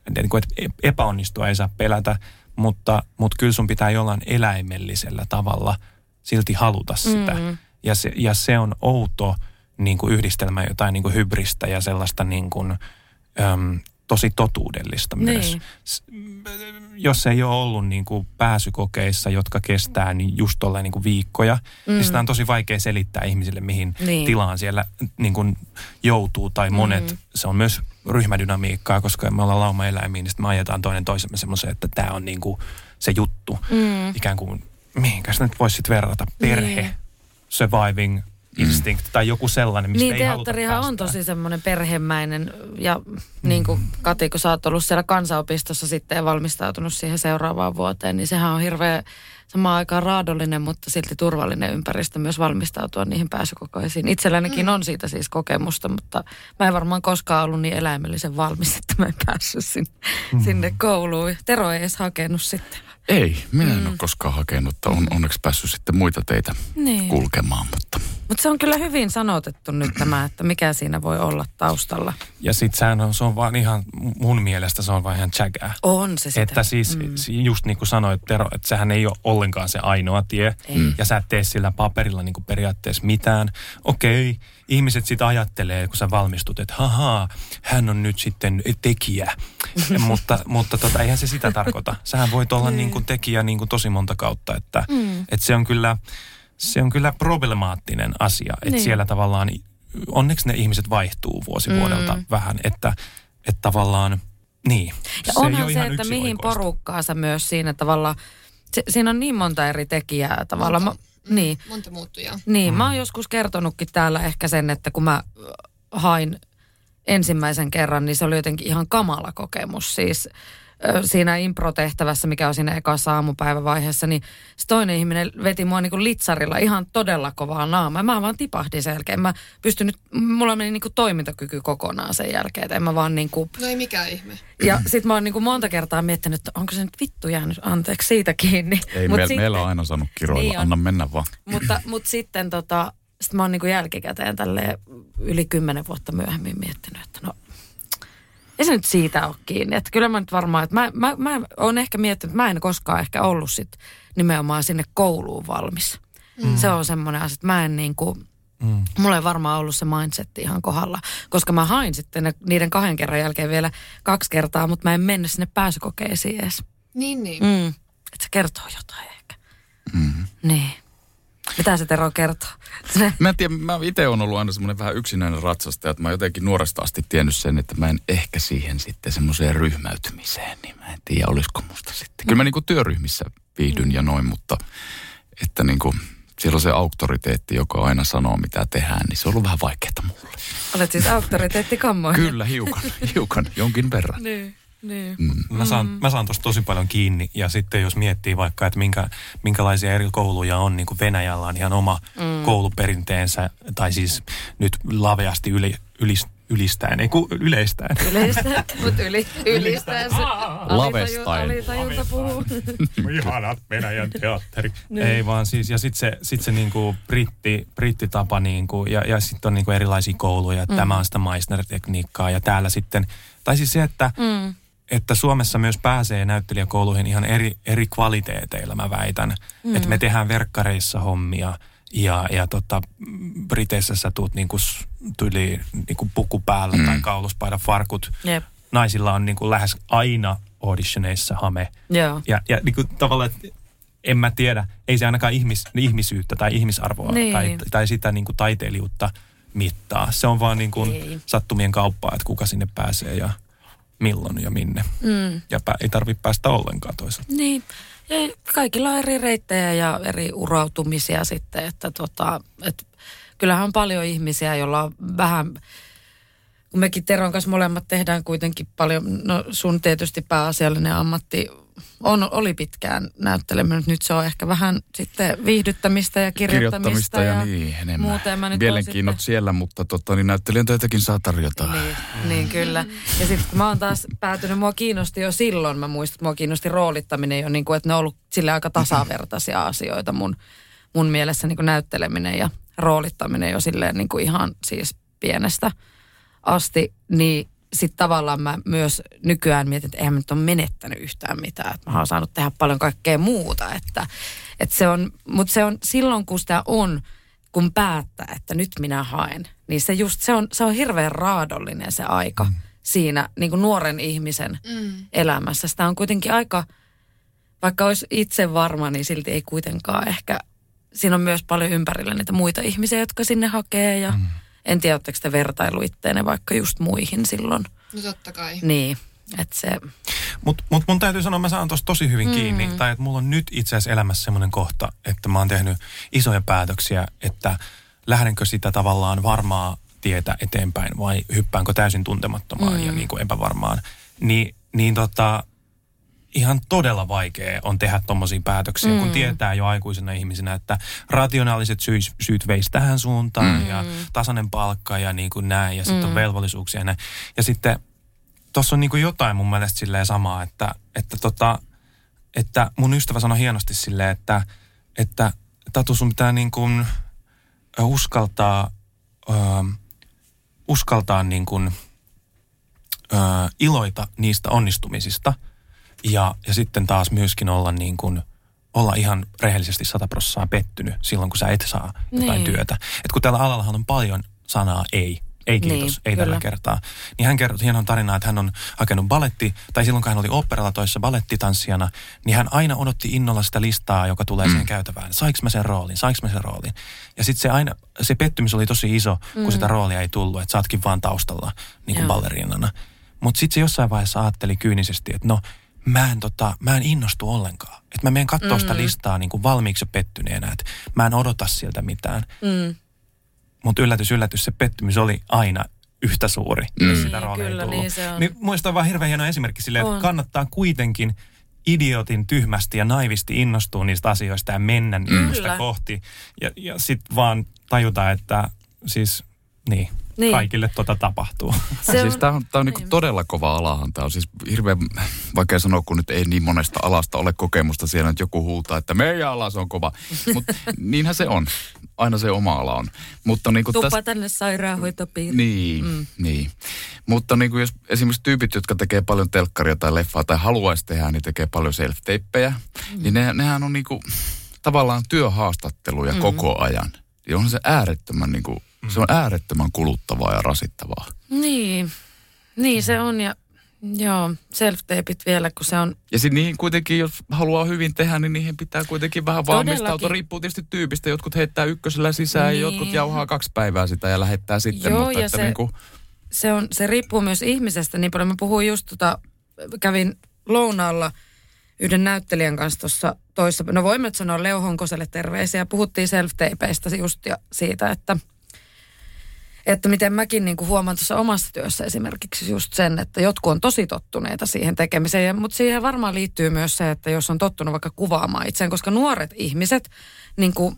että epäonnistua ei saa pelätä, mutta kyllä sun pitää jollain eläimellisellä tavalla silti haluta sitä. Ja se on outo niin kuin yhdistelmä jotain niin kuin hybristä ja sellaista niin kuin, tosi totuudellista myös. Niin. Jos ei ole ollut niin kuin pääsykokeissa, jotka kestää niin just tolleen niin kuin viikkoja, niin sitä on tosi vaikea selittää ihmisille, mihin tilaan siellä niin kuin joutuu tai monet. Se on myös ryhmädynamiikkaa, koska me ollaan laumaeläimiä, niin sitten me ajetaan toinen toisemme semmoisen, että tämä on niin kuin se juttu. Ikään kuin, mihinkä sitä nyt voisi sitten verrata? Perhe, surviving instinct tai joku sellainen, mistä niin, ei haluta päästä. Niin, teatterihan on tosi semmoinen perhemäinen ja niin kuin Kati, kun sä oot ollut siellä kansanopistossa sitten ja valmistautunut siihen seuraavaan vuoteen, niin sehän on hirveän samaan aikaan raadollinen, mutta silti turvallinen ympäristö myös valmistautua niihin pääsykokoisiin. Itsellänikin on siitä siis kokemusta, mutta mä en varmaan koskaan ollut niin eläimellisen valmis, että mä en päässyt sinne kouluun. Tero ei edes hakenut sitten. Ei, minä en ole koskaan hakenut, että on onneksi päässyt sitten muita teitä kulkemaan, mutta... Mutta se on kyllä hyvin sanotettu nyt tämä, että mikä siinä voi olla taustalla. Ja sit se on vaan ihan, mun mielestä se on vaan ihan tsägää. On se sitä. Että siis just niin kuin sanoit Tero, että sehän ei ole ollenkaan se ainoa tie. Ja sä et tee sillä paperilla niin kuin periaatteessa mitään. Okei, ihmiset sit ajattelee, kun sä valmistut, että haha, hän on nyt sitten tekijä. mutta eihän se sitä tarkoita. Sähän voit olla niin kuin tekijä niin kuin tosi monta kautta, että et se on kyllä problemaattinen asia, että siellä tavallaan, onneksi ne ihmiset vaihtuu vuosi vuodelta vähän, että tavallaan, niin. Ja se onhan se, että mihin porukkaansa myös siinä tavalla, siinä on niin monta eri tekijää tavallaan. Monta muuttujaa. Niin, mä oon joskus kertonutkin täällä ehkä sen, että kun mä hain ensimmäisen kerran, niin se oli jotenkin ihan kamala kokemus siis. Siinä improtehtävässä, mikä on siinä ekassa aamupäivävaiheessa, niin toinen ihminen veti mua niin kuin litsarilla ihan todella kovaa naamaa. Mä vaan tipahdin sen jälkeen. Mulla meni niin kuin toimintakyky kokonaan sen jälkeen, että en mä vaan niin kuin... No ei mikään ihme. Ja sit mä oon niin kuin monta kertaa miettinyt, että onko se nyt vittu jäänyt anteeksi siitä kiinni. Ei, meillä on aina saanut kiroilla, niin anna mennä vaan. Mutta sitten sit mä oon niin kuin jälkikäteen tälleen yli 10 vuotta myöhemmin miettinyt, että no... Ei se nyt siitä ole kiinni. Että kyllä mä nyt varmaan, että mä oon ehkä miettinyt, että mä en koskaan ehkä ollut sit nimenomaan sinne kouluun valmis. Se on semmoinen asia, että mä en niinku, mulla ei varmaan ollut se mindset ihan kohdalla. Koska mä hain sitten niiden 2 kerran jälkeen vielä 2 kertaa, mutta mä en mennyt sinne pääsykokeisiin edes. Niin. Että se kertoo jotain ehkä. Niin. Mitä se Tero kertoo? Mä en tiedä, mä itse olen ollut aina semmoinen vähän yksinäinen ratsastaja, että mä oon jotenkin nuoresta asti tiennyt sen, että mä en ehkä siihen sitten semmoiseen ryhmäytymiseen, niin mä en tiedä, olisiko musta sitten. Kyllä mä niinku työryhmissä viihdyn ja noin, mutta että niinku siellä on se auktoriteetti, joka aina sanoo mitä tehdään, niin se on ollut vähän vaikeata mulle. Olet siis auktoriteettikammoinen. Kyllä, hiukan, jonkin verran. Niin. Mä saan tosta tosi paljon kiinni ja sitten jos miettii vaikka, että minkälaisia eri kouluja on, niin kuin Venäjällä on ihan oma kouluperinteensä, tai siis nyt laveasti ylistäen, ei kun yleistäen. Ylistäen. Lavestain. Ihanat Venäjän teatteri. Ei vaan siis, ja sit se niinku brittitapa niinku, ja sit on niinku erilaisia kouluja, tämä on sitä Meissner-tekniikkaa, ja täällä sitten, tai siis se, että Suomessa myös pääsee näyttelijäkouluihin ihan eri kvaliteeteilla, mä väitän. Että me tehdään verkkareissa hommia, ja Briteissä sä tuut niinku tuli niinku puku päällä tai kauluspaidan farkut. Yep. Naisilla on niinku lähes aina auditioneissa hame. Yeah. Ja niinku tavallaan, en mä tiedä, ei se ainakaan ihmisyyttä tai ihmisarvoa tai sitä niinku taiteilijuutta mittaa. Se on vaan niinku sattumien kauppaa, että kuka sinne pääsee ja milloin ja minne. Ja ei tarvitse päästä ollenkaan toisaalta. Niin. Ja kaikilla on eri reittejä ja eri urautumisia sitten, että kyllähän on paljon ihmisiä, joilla on vähän, kun mekin Teron kanssa molemmat tehdään kuitenkin paljon, no sun tietysti pääasiallinen ammatti oli pitkään näytteleminen, nyt se on ehkä vähän sitten viihdyttämistä ja kirjoittamista ja niin, enemmän. Mielenkiinnot sitten... siellä, mutta niin näyttelijän töitäkin saa tarjota. Niin, kyllä. Ja sitten kun mä oon taas päätynyt, mua kiinnosti jo silloin, mä muistan, että mua kiinnosti roolittaminen jo, niin kuin, että ne on ollut silleen aika tasavertaisia asioita mun mielessä niin kuin näytteleminen ja roolittaminen jo silleen niin kuin ihan siis pienestä asti, niin sitten tavallaan mä myös nykyään mietin, että eihän mä nyt ole menettänyt yhtään mitään. Että mä oon saanut tehdä paljon kaikkea muuta. Että se on, mutta se on silloin, kun sitä on, kun päättää, että nyt minä haen, niin se on hirveän raadollinen se aika siinä niin kuin nuoren ihmisen elämässä. Sitä on kuitenkin aika, vaikka olisi itse varma, niin silti ei kuitenkaan ehkä. Siinä on myös paljon ympärillä niitä muita ihmisiä, jotka sinne hakee ja en tiedä, oletteko te vertailu itteenne vaikka just muihin silloin. No totta kai. Niin, että se. Mut mun täytyy sanoa, mä saan tosta tosi hyvin kiinni. Tai että mulla on nyt itse asiassa elämässä semmoinen kohta, että mä oon tehnyt isoja päätöksiä, että lähdenkö sitä tavallaan varmaa tietä eteenpäin vai hyppäänkö täysin tuntemattomaan ja niin kuin epävarmaan. Niin, ihan todella vaikea on tehdä tommosia päätöksiä, kun tietää jo aikuisena ihmisenä, että rationaaliset syyt veisi tähän suuntaan ja tasainen palkka ja niin kuin näin ja sitten on velvollisuuksia ja näin. Ja sitten tuossa on niin kuin jotain mun mielestä silleen samaa, että mun ystävä sanoi hienosti silleen, että Tatu, sun pitää niin kuin uskaltaa niin kuin iloita niistä onnistumisista. Ja sitten taas myöskin olla niin kuin, olla ihan rehellisesti 100% pettynyt silloin, kun sä et saa jotain työtä. Et kun tällä alallahan on paljon sanaa ei. Ei kiitos, niin, ei kyllä. Tällä kertaa. Niin hän kertoi hienon tarinaa, että hän on hakenut tai silloin kun hän oli oopperalla toissa balettitanssijana, niin hän aina odotti innolla sitä listaa, joka tulee siihen käytävään. Sainko mä sen roolin? Ja sitten se pettymys oli tosi iso, kun sitä roolia ei tullut, että sä ootkin vaan taustalla niin kuin balleriinana. Mutta sitten se jossain vaiheessa ajatteli kyynisesti, että no, mä en innostu ollenkaan. Että mä menen katsoa sitä listaa niin kuin valmiiksi pettyneenä, että mä en odota sieltä mitään. Mutta yllätys, se pettymys oli aina yhtä suuri, jos sitä roolia ei tullut. Niin muistan vaan hirveän hieno esimerkki silleen, että kannattaa kuitenkin idiotin tyhmästi ja naivisti innostua niistä asioista ja mennä niistä kohti. Ja sitten vaan tajuta, että siis niin. Kaikille tapahtuu. Siis tää on niinku todella kova alahan. Tää on siis hirveän vaikea sanoa, kun nyt ei niin monesta alasta ole kokemusta siellä, että joku huutaa, että meidän ala se on kova. Mutta niinhän se on. Aina se oma ala on. Mutta niinku Tuppa tänne sairaanhoitopiiriin. Niin. Mutta niinku jos esimerkiksi tyypit, jotka tekee paljon telkkaria tai leffaa tai haluaisi tehdä, niin tekee paljon self-tapejä. Niin nehän on niinku tavallaan työhaastatteluja koko ajan. Ja on se äärettömän niinku. Se on äärettömän kuluttavaa ja rasittavaa. Niin se on ja joo, self-tapeit vielä, kun se on. Ja sitten niihin kuitenkin, jos haluaa hyvin tehdä, niin niihin pitää kuitenkin vähän valmistautua. Riippuu tietysti tyypistä. Jotkut heittää ykkösellä sisään ja jotkut jauhaa 2 päivää sitä ja lähettää sitten. Joo, mutta ja että se riippuu myös ihmisestä niin paljon. Mä puhuin just kävin lounaalla yhden näyttelijän kanssa tuossa toissa. No voimme nyt sanoa Leo Honkoselle terveisiä. Puhuttiin self-tapeista just ja siitä, että miten mäkin niin kuin huomaan tuossa omassa työssä esimerkiksi just sen, että jotkut on tosi tottuneita siihen tekemiseen, mutta siihen varmaan liittyy myös se, että jos on tottunut vaikka kuvaamaan itseään, koska nuoret ihmiset, niin kuin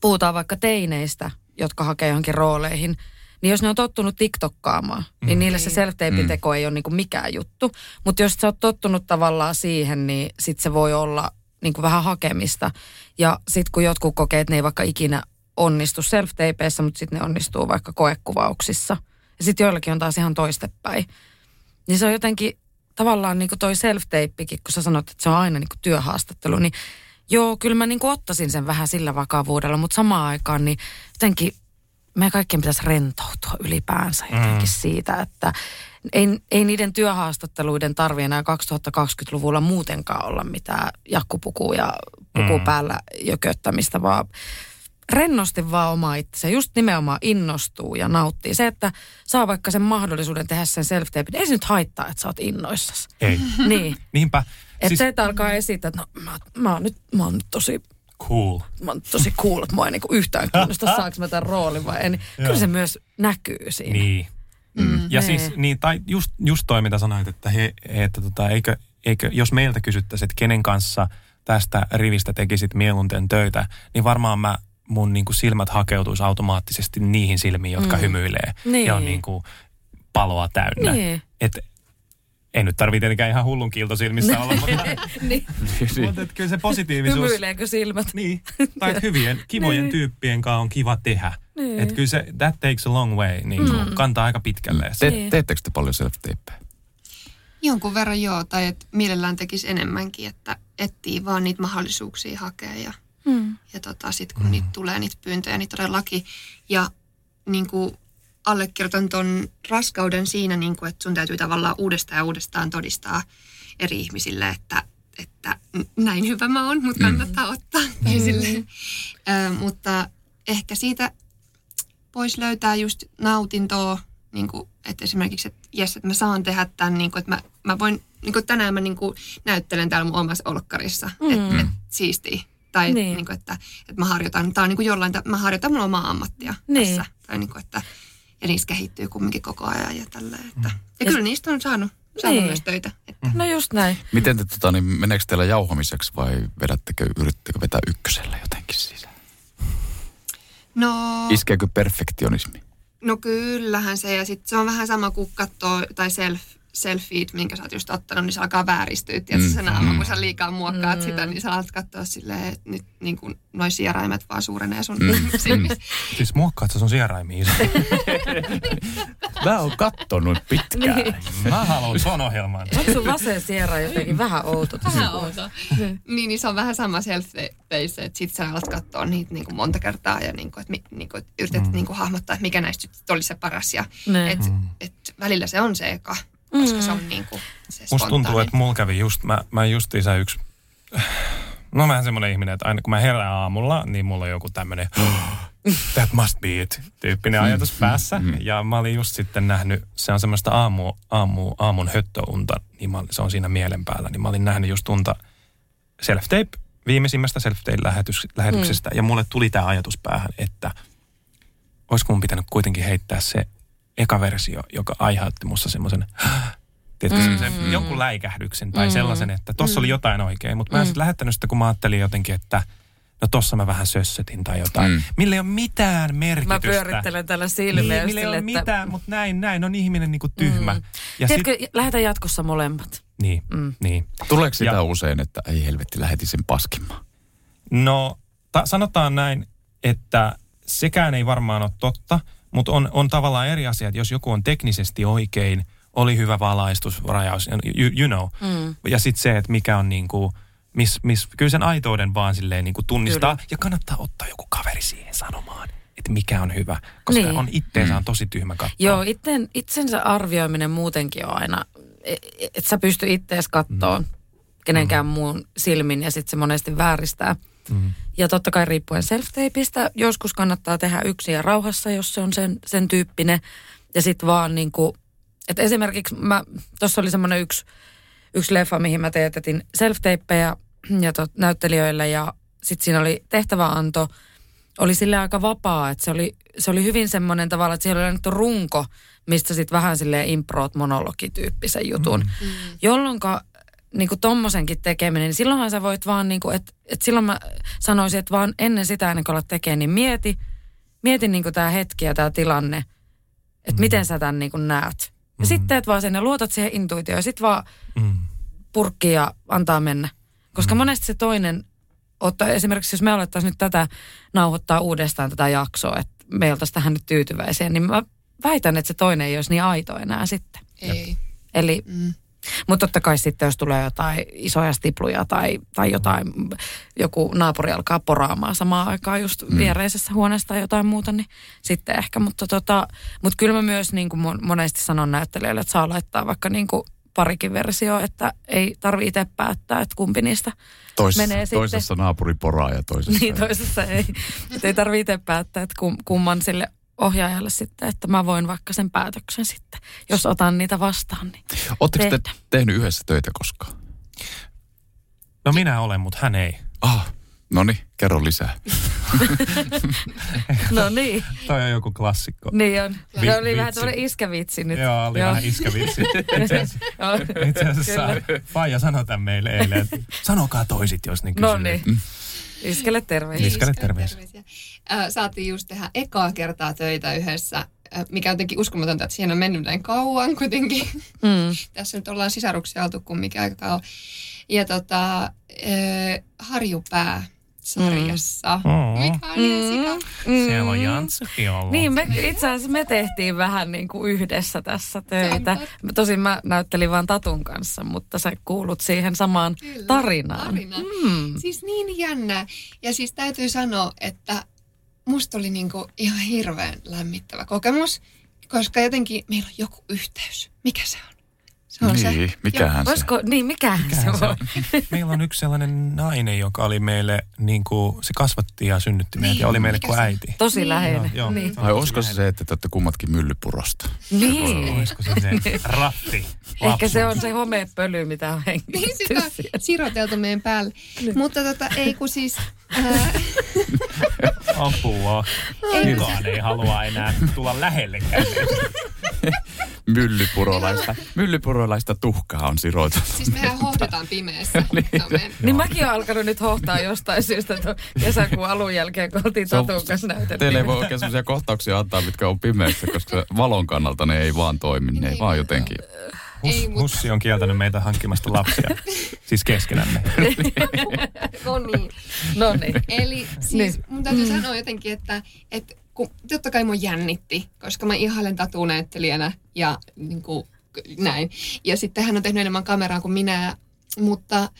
puhutaan vaikka teineistä, jotka hakee johonkin rooleihin, niin jos ne on tottunut tiktokkaamaan, niin niille se self-tape-teko ei ole niin kuin mikään juttu, mutta jos sä oot tottunut tavallaan siihen, niin sit se voi olla niin kuin vähän hakemista ja sit kun jotkut kokee, että ne ei vaikka ikinä onnistu self-tapeissä, mutta sitten ne onnistuu vaikka koekuvauksissa. Ja sitten joillakin on taas ihan toistepäin. Niin se on jotenkin tavallaan niin kuin toi self-tapekin, kun sä sanot, että se on aina niin kuin työhaastattelu, niin joo, kyllä mä niin kuin ottaisin sen vähän sillä vakavuudella, mutta samaan aikaan niin jotenkin meidän kaikkien pitäisi rentoutua ylipäänsä jotenkin siitä, että ei niiden työhaastatteluiden tarvitse enää 2020-luvulla muutenkaan olla mitään jakkupukua ja puku päällä jököttämistä, vaan rennosti vaan omaa itsensä, just nimenomaan innostuu ja nauttii. Se, että saa vaikka sen mahdollisuuden tehdä sen self-tapin, ei se nyt haittaa, että sä oot innoissasi. Ei. Niin. Niinpä. Että siis se, että alkaa esittää, että no, mä oon nyt tosi cool. Mä oon tosi cool, että mua ei niinku yhtään kiinnosta, saanko mä tämän roolin vai en. Kyllä se myös näkyy siinä. Niin. Ja siis, niin, tai just toi, mitä sanoit, että, eikö, jos meiltä kysyttäisiin, että kenen kanssa tästä rivistä tekisit mieluiten töitä, niin varmaan mun niin kuin silmät hakeutuisi automaattisesti niihin silmiin, jotka hymyilee ja on niin kuin paloa täynnä. Niin. Et ei nyt tarvitse tietenkään ihan hullun kiiltosilmissä olla, mutta kyllä se positiivisuus. Hymyileekö silmät? Niin, tai hyvien, kivojen tyyppien kanssa on kiva tehdä. Niin. Että kyllä se that takes a long way, niin kuin kantaa aika pitkälle. Teettekö te paljon self-tapea? Jonkun verran joo, tai että mielellään tekisi enemmänkin, että etsii vaan niitä mahdollisuuksia hakea ja. Ja sitten kun niitä tulee, niitä pyyntöjä, niin todellakin. Ja niin kuin allekirjoitan ton raskauden siinä, niin kun, että sun täytyy tavallaan uudestaan ja uudestaan todistaa eri ihmisille, että näin hyvä mä oon, mutta kannattaa ottaa. Mutta ehkä siitä pois löytää just nautintoa, niin kun, että esimerkiksi, että jes, että mä saan tehdä tämän, niin kun, että mä voin, niin kun tänään mä niin kun näyttelen täällä mun omassa olkkarissa, että siistiä. Tai niin. Niin kuin, että mä harjoitan, tää on niin kuin jollain, mä harjoitan mun omaa ammattia tässä. Tai niin kuin, että, ja niissä kehittyy kumminkin koko ajan ja tälleen. Että. Ja kyllä niistä on saanut myös töitä. Että. No just näin. Miten te, meneekö teillä jauhamiseksi vai yrittäkö vetää ykkösellä jotenkin sisään? No. Iskeekö perfektionismi? No kyllähän se. Ja sitten se on vähän sama kuin kattoo tai selfie, minkä sä oot just ottanut, niin se alkaa vääristyä. Tiedätkö se naama, kun sä liikaa muokkaat sitä, niin sä alat katsoa silleen, että nyt niin kuin noi sieraimet vaan suurenee sun silmissä. Siis muokkaat sä sun sieraimia. Mä oon kattonut pitkään. Niin. Mä haluan sun ohjelman. Onko sun vasen sierain jotenkin vähän outo? Vähän outo. Niin se on vähän sama self-face, että sit sä alat katsoa niitä niin kuin monta kertaa ja niin kuin, että niin kuin, yrität niin kuin hahmottaa, että mikä näistä oli se paras. Ja et välillä se on se eka. Koska se on niin kuin se spontaani. Musta tuntuu, että mulla kävi mä justiinsa yksi, no mähän semmoinen ihminen, että aina kun mä herään aamulla, niin mulla on joku tämmöinen that must be it -tyyppinen ajatus päässä. Ja mä olin just sitten nähnyt, se on semmoista aamun höttöunta, niin se on siinä mielen päällä, niin mä olin nähnyt just unta self-tape, viimeisimmästä self-tape-lähetyksestä. Ja mulle tuli tää ajatus päähän, että olisiko mun pitänyt kuitenkin heittää se eka versio, joka aiheutti musta semmoisen, jonkun läikähdyksen tai sellaisen, että tossa oli jotain oikein, mutta mä en sitten lähettänyt sitä, kun mä ajattelin jotenkin, että no tossa mä vähän sössötin tai jotain. Millä ei ole mitään merkitystä. Mä pyörittelen tällä silmeä. Millä ei ole mitään, mutta näin on ihminen niin kuin tyhmä. Ja tiedätkö, lähetä jatkossa molemmat. Niin. Tuleeko sitä usein, että ei helvetti, lähetin sen paskimman? No, sanotaan näin, että sekään ei varmaan ole totta. Mutta on tavallaan eri asia, että jos joku on teknisesti oikein, oli hyvä valaistus, rajaus, you know. Ja sitten se, että mikä on niinku, kyllä sen aitouden vaan silleen niinku tunnistaa. Kyllä. Ja kannattaa ottaa joku kaveri siihen sanomaan, että mikä on hyvä. Koska on itteensä on tosi tyhmä katsoa. Joo, itsensä arvioiminen muutenkin on aina, että sä pysty ittees kattoon kenenkään muun silmin ja sitten se monesti vääristää. Ja totta kai riippuen self-tapeista, joskus kannattaa tehdä yksin ja rauhassa, jos se on sen tyyppinen. Ja sitten vaan niin kuin, että esimerkiksi tuossa oli semmoinen yksi leffa, mihin mä teetätin self-tapeja ja näyttelijöille. Ja sitten siinä oli tehtäväanto, oli sille aika vapaa, että se oli hyvin semmoinen tavalla, että siellä oli annettu runko, mistä sitten vähän silleen improot monologityyppisen jutun, jolloinka niin kuin tommosenkin tekeminen, niin silloinhan sä voit vaan niin kuin, että silloin mä sanoisin, että vaan ennen sitä ennen kuin alat tekemään, niin mieti niin kuin tää hetki ja tää tilanne, että miten sä tän niin kuin näet. Ja sitten teet vaan sen ja luotat siihen intuitioon ja sit vaan purkki ja antaa mennä. Koska monesti se toinen, esimerkiksi jos me alettaisiin nyt tätä nauhoittaa uudestaan tätä jaksoa, että me oltaisiin tähän nyt tyytyväisiä, niin mä väitän, että se toinen ei olisi niin aito enää sitten. Ei. Eli... Mutta totta kai sitten, jos tulee jotain isoja stipluja tai jotain, joku naapuri alkaa poraamaan samaan aikaan just viereisessä huoneessa tai jotain muuta, niin sitten ehkä. Mutta kyllä mä myös niin kuin monesti sanon näyttelijöille, että saa laittaa vaikka niin kuin parikin versio, että ei tarvitse itse päättää, että kumpi niistä menee sitten. Toisessa naapuri poraa ja toisessa niin, toisessa ei. Että ei tarvitse itse päättää, että kumman sille ohjaajalle sitten, että mä voin vaikka sen päätöksen sitten, jos otan niitä vastaan. Niin oletteko te tehnyt yhdessä töitä koskaan? No minä olen, mutta hän ei. Noniin, kerro lisää. No niin. Toi on joku klassikko. Niin on. Se oli vähän tuollainen iskävitsi nyt. Joo, oli vähän iskävitsi. Itse asiassa Faija sanoi tämän meille eilen, että sanokaa toisit, jos ne kysyvät. No niin. Iskelle terveisiä. Saatiin just tehdä ekaa kertaa töitä yhdessä, mikä on jotenkin uskomatonta, että siihen on mennyt näin kauan kuitenkin. Tässä nyt ollaan sisaruksia oltu kumminkin aika kauan. Ja Harjupää sarjassa. Mikä on sika? Siellä on Jantsukin ollut. Niin, itse asiassa me tehtiin vähän niin kuin yhdessä tässä töitä. Tosin mä näyttelin vaan Tatun kanssa, mutta sä kuulut siihen samaan tarinaan. Siis niin jännä. Ja siis täytyy sanoa, että musta oli niin kuin ihan hirveän lämmittävä kokemus. koska jotenkin meillä on joku yhteys. Mikä se on? Se on niin, se. Mikähän se? Niin, mikähän se on? Meillä on yksi sellainen nainen, joka oli meille, niin kuin, se kasvatti ja synnytti meitä niin, ja oli meille kuin äiti. Tosi niin. Läheinen. Joo, niin. Vai olisiko se, että te olette kummatkin Myllypurosta? Niin. Olisiko se ratti? Ehkä se on se homepöly, mitä on hengitty. Niin, sitä on siroteltu meidän päälle. Nyt. Mutta ei kun siis... Apua. Kukaan ei halua enää tulla lähellekään. Myllypurolaista tuhkaa on siroitu. Siis mehän hohdetaan pimeässä. Niin mäkin olen alkanut nyt hohtaa jostain syystä kesäkuun alun jälkeen, kun oltiin Tatun kanssa näytettiin. Teille ei voi oikein sellaisia kohtauksia antaa, mitkä on pimeässä, koska valon kannalta ne ei vaan toimi, ne ei vaan jotenkin... Hussi on kieltänyt meitä hankkimasta lapsia, siis keskenämme. No niin. Eli siis mun täytyy sanoa jotenkin, että kun, totta kai mun jännitti, koska mä ihailen tatunäyttelijänä ja niin kuin, näin. Ja sitten hän on tehnyt enemmän kameraa kuin minä, mutta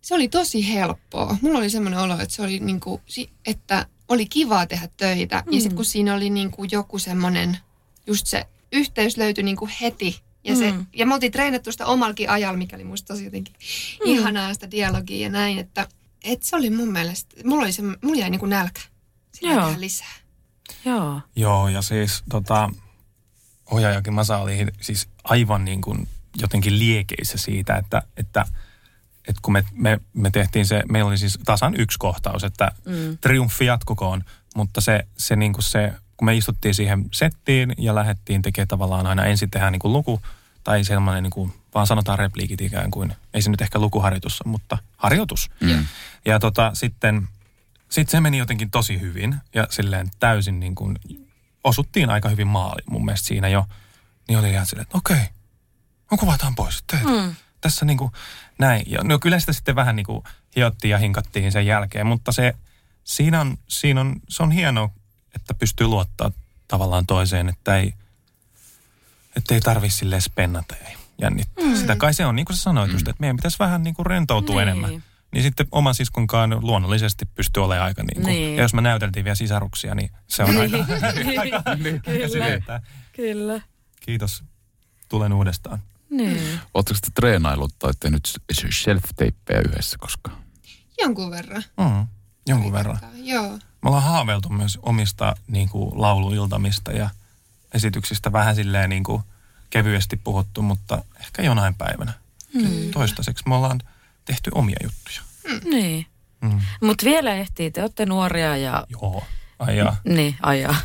se oli tosi helppoa. Mulla oli semmoinen olo, että se oli niin kuin, että oli kivaa tehdä töitä. Ja sitten kun siinä oli niin kuin joku semmoinen, just se yhteys löytyi niin kuin heti. Ja, ja me oltiin treenattu sitä omallakin ajalla, mikä oli musta tosi jotenkin ihanaa sitä dialogia ja näin. Että se oli mun mielestä, mulla jäi niin kuin nälkä sitä lisää. Joo. Joo, ja siis ohjaajakin Masa oli siis aivan niin kuin jotenkin liekeissä siitä, että kun me tehtiin se, meillä oli siis tasan yksi kohtaus, että triumfi jatkukoon, mutta se niin kuin se, kun me istuttiin siihen settiin ja lähdettiin tekemään tavallaan aina ensin tehdään niin kuin luku, tai sellainen niin kuin, vaan sanotaan repliikit ikään kuin, ei se nyt ehkä lukuharjoitus, mutta harjoitus. Mm. Ja sitten se meni jotenkin tosi hyvin ja silleen täysin niin kuin osuttiin aika hyvin maaliin mun mielestä siinä jo. Niin oli ihan silleen, että okei, kuvataan pois teitä. Tässä niin kuin näin. Ja, no kyllä sitä sitten vähän niin kuin hiottiin ja hinkattiin sen jälkeen, mutta se on hienoa, että pystyy luottaa tavallaan toiseen, että ei tarvitse silleen spennata ja jännittää. Sitä kai se on, niin kuin sä sanoit just, että meidän pitäisi vähän niin kuin rentoutua enemmän. Niin sitten oman siskonkaan luonnollisesti pystyy olemaan aika niin kuin. Niin. Ja jos mä näyteltiin vielä sisaruksia, niin se on aika... Kyllä. Kiitos. Tulen uudestaan. Niin. Ootko sitä treenailut tai tehnyt self-tappeja yhdessä koskaan? Jonkun verran. Jonkun verran. Joo. Me ollaan haaveiltu myös omista niin kuin lauluiltamista ja esityksistä vähän silleen niin kuin kevyesti puhuttu, mutta ehkä jonain päivänä. Toistaiseksi me ollaan... tehty omia juttuja. Niin. Mutta vielä ehtii, te olette nuoria ja... Joo, ajaa. Niin, ajaa.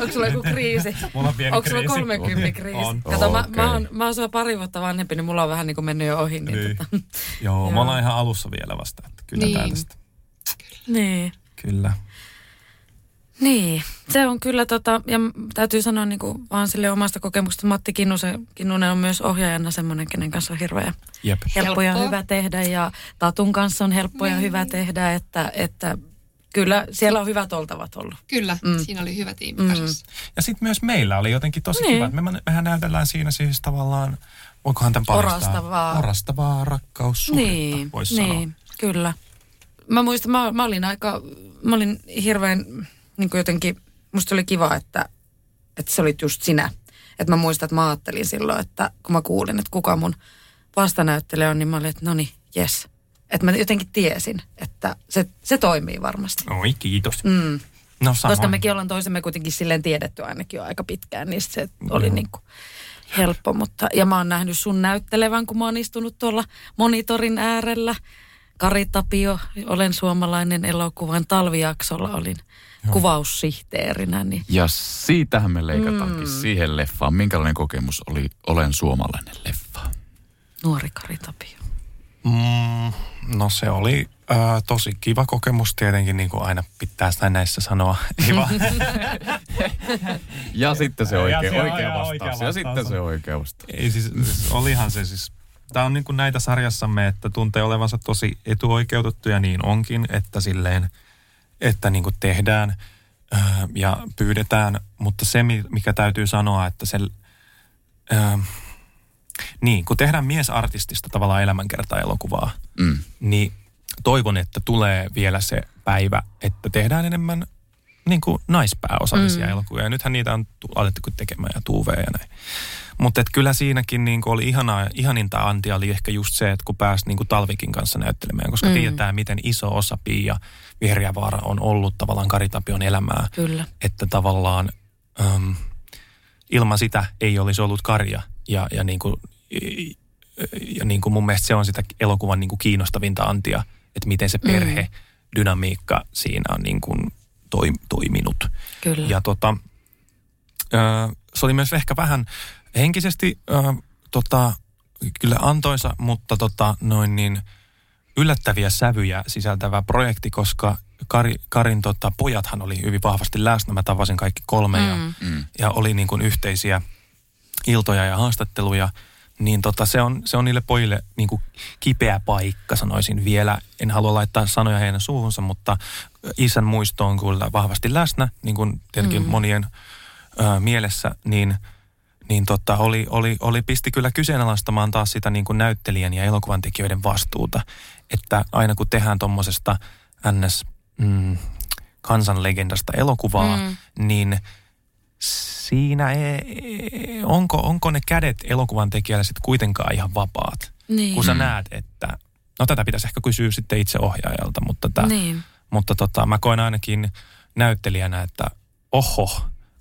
Onko sulla joku kriisi? Mulla on pieni kriisi. Onko sulla 30 kriisi? On. Kato, mä oon sua pari vuotta vanhempi, niin mulla on vähän niin kuin mennyt jo ohi. Niin. Joo, mä ollaan ihan alussa vielä vasta. Että kyllä niin. Tällaista. Niin. Kyllä. Niin, se on kyllä ja täytyy sanoa niin kuin vaan sille omasta kokemuksesta, Matti Kinnunen on myös ohjaajana semmoinen, kenen kanssa on hirveän helppo ja hyvä tehdä ja Tatun kanssa on helppo ja hyvä tehdä, että kyllä siellä on hyvät oltavat ollut. Kyllä, siinä oli hyvä tiimi kanssa. Ja sitten myös meillä oli jotenkin tosi kiva, että mehän näytellään siinä siis tavallaan, voikohan tämän paljastaa? Orastavaa rakkaussuhdetta, voisi sanoa. Niin, kyllä. Mä muistan, mä olin hirveän... Niin kuin jotenkin, musta oli kiva, että se olit just sinä. Että mä muistan, että mä ajattelin silloin, että kun mä kuulin, että kuka mun vastanäyttelijä on, niin mä olin, että noni, jes. Että mä jotenkin tiesin, että se toimii varmasti. Oi, kiitos. No samoin. Koska mekin ollaan toisemme kuitenkin silleen tiedetty ainakin jo aika pitkään, niin se oli niin kuin helppo. Ja mä oon nähnyt sun näyttelevän, kun mä oon istunut tuolla monitorin äärellä. Kari Tapio, Olen suomalainen -elokuvan talvijaksolla olin kuvaussihteerinä. Niin. Ja siitähän me leikataankin siihen leffaan. Minkälainen kokemus oli Olen suomalainen -leffa? Nuori Kari Tapio. No se oli tosi kiva kokemus tietenkin, niin kuin aina pitää sitä näissä sanoa. Ja sitten se oikea vastaus. Ja sitten se oikea vastaus. Ei siis olihan se siis... Tämä on niin kuin näitä sarjassamme, että tuntee olevansa tosi etuoikeutettu ja niin onkin, että silleen, että niin kuin tehdään ja pyydetään. Mutta se, mikä täytyy sanoa, että se, niin kun tehdään miesartistista tavallaan elämänkertaelokuvaa, niin toivon, että tulee vielä se päivä, että tehdään enemmän niin kuin naispääosallisia elokuvia. Ja nythän niitä on alettu tekemään ja tuuveja ja näin. Mutta kyllä siinäkin niin kuin oli ihaninta antia oli ehkä just se, että kun pääsi niin kuin Talvikin kanssa näyttelemään, koska tietää, miten iso osa Pia Vihreävaara on ollut tavallaan Kari Tapion elämää. Kyllä. Että tavallaan ilman sitä ei olisi ollut Karia ja niin kuin... Ja niin kuin mun mielestä se on sitä elokuvan niin kuin kiinnostavinta antia, että miten se perhedynamiikka siinä on niin kuin toiminut. Kyllä. Ja se oli myös ehkä vähän henkisesti kyllä antoisa, mutta yllättäviä sävyjä sisältävä projekti, koska Karin pojathan oli hyvin vahvasti läsnä. Mä tavasin kaikki kolme ja oli niin kuin yhteisiä iltoja ja haastatteluja. Niin se on niille pojille niin kuin kipeä paikka, sanoisin vielä. En halua laittaa sanoja heidän suuhunsa, mutta isän muisto on kyllä vahvasti läsnä, niin kuin tietenkin monien mielessä. Niin pisti kyllä kyseenalaistamaan taas sitä niin kuin näyttelijän ja elokuvantekijöiden vastuuta. Että aina kun tehdään tuommoisesta kansanlegendasta elokuvaa, niin... Siinä onko ne kädet elokuvan tekijällä sitten kuitenkaan ihan vapaat? Niin. Kun sä näet, että... No tätä pitäisi ehkä kysyä sitten itse ohjaajalta, mutta mä koen ainakin näyttelijänä, että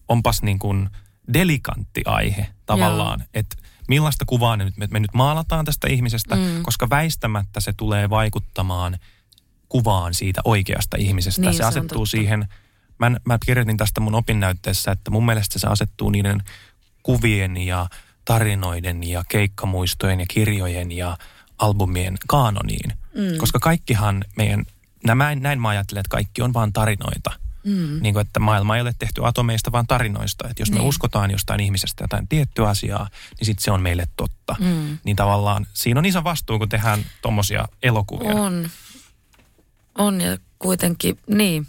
onpas niin kuin delikantti aihe tavallaan. Että millaista kuvaa me nyt maalataan tästä ihmisestä, koska väistämättä se tulee vaikuttamaan kuvaan siitä oikeasta ihmisestä. Niin, se asettuu siihen... Mä kirjoitin tästä mun opinnäytteessä, että mun mielestä se asettuu niiden kuvien ja tarinoiden ja keikkamuistojen ja kirjojen ja albumien kaanoniin. Koska kaikkihan näin mä ajattelen, että kaikki on vaan tarinoita. Niin kuin, että maailma ei ole tehty atomeista, vaan tarinoista. Että jos me uskotaan jostain ihmisestä jotain tiettyä asiaa, niin sitten se on meille totta. Niin tavallaan siinä on iso vastuu, kun tehdään tommosia elokuvia. On ja kuitenkin, niin...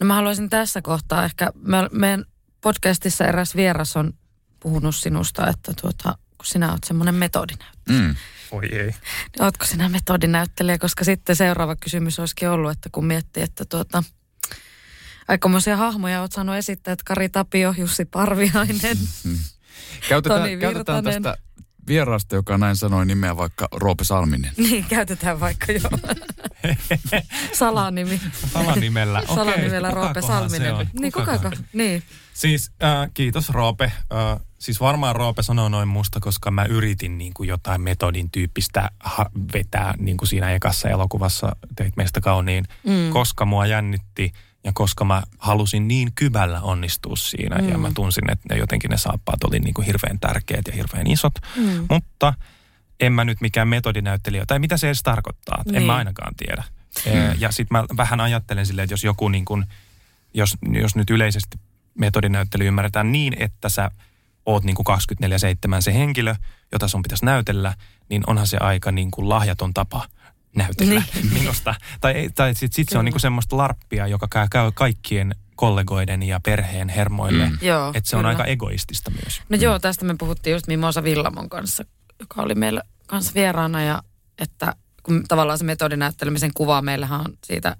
No mä haluaisin tässä kohtaa ehkä, meidän podcastissa eräs vieras on puhunut sinusta, että kun sinä oot semmoinen metodinäyttelijä. Oi ei. Niin ootko sinä metodinäyttelijä, koska sitten seuraava kysymys olisikin ollut, että kun miettii, että aikamoisia hahmoja oot saanut esittää, että Kari Tapio, Jussi Parviainen, Käytetään tästä vierasta, joka näin sanoi nimeä vaikka Roope Salminen. Niin, käytetään vaikka jo. Salanimi. Salanimellä, okei. Salanimellä Roope Salminen. Niin, kukako? Niin. Siis kiitos Roope. Siis varmaan Roope sanoo noin musta, koska mä yritin niin kuin jotain metodin tyyppistä vetää niin kuin siinä ekassa elokuvassa Teit meistä kauniin, koska mua jännitti ja koska mä halusin niin kyvällä onnistua siinä. Ja mä tunsin, että jotenkin ne saappaat oli niin kuin hirveän tärkeät ja hirveän isot. Mutta en mä nyt mikään metodinäyttelijä, tai mitä se edes tarkoittaa, niin. En mä ainakaan tiedä. Ja sit mä vähän ajattelen silleen, että jos joku niin kuin, jos nyt yleisesti metodinäyttely ymmärretään niin, että sä oot niin kuin 24/7 se henkilö, jota sun pitäisi näytellä, niin onhan se aika niin kuin lahjaton tapa näytellä minusta. Tai sit se on niin kuin semmoista larppia, joka käy kaikkien kollegoiden ja perheen hermoille. Että se on aika egoistista myös. No joo, tästä me puhuttiin just Mimosa Villamon kanssa, joka oli meillä kanssa vieraana, ja että kun tavallaan se metodinäyttelemisen kuva, meillähän on siitä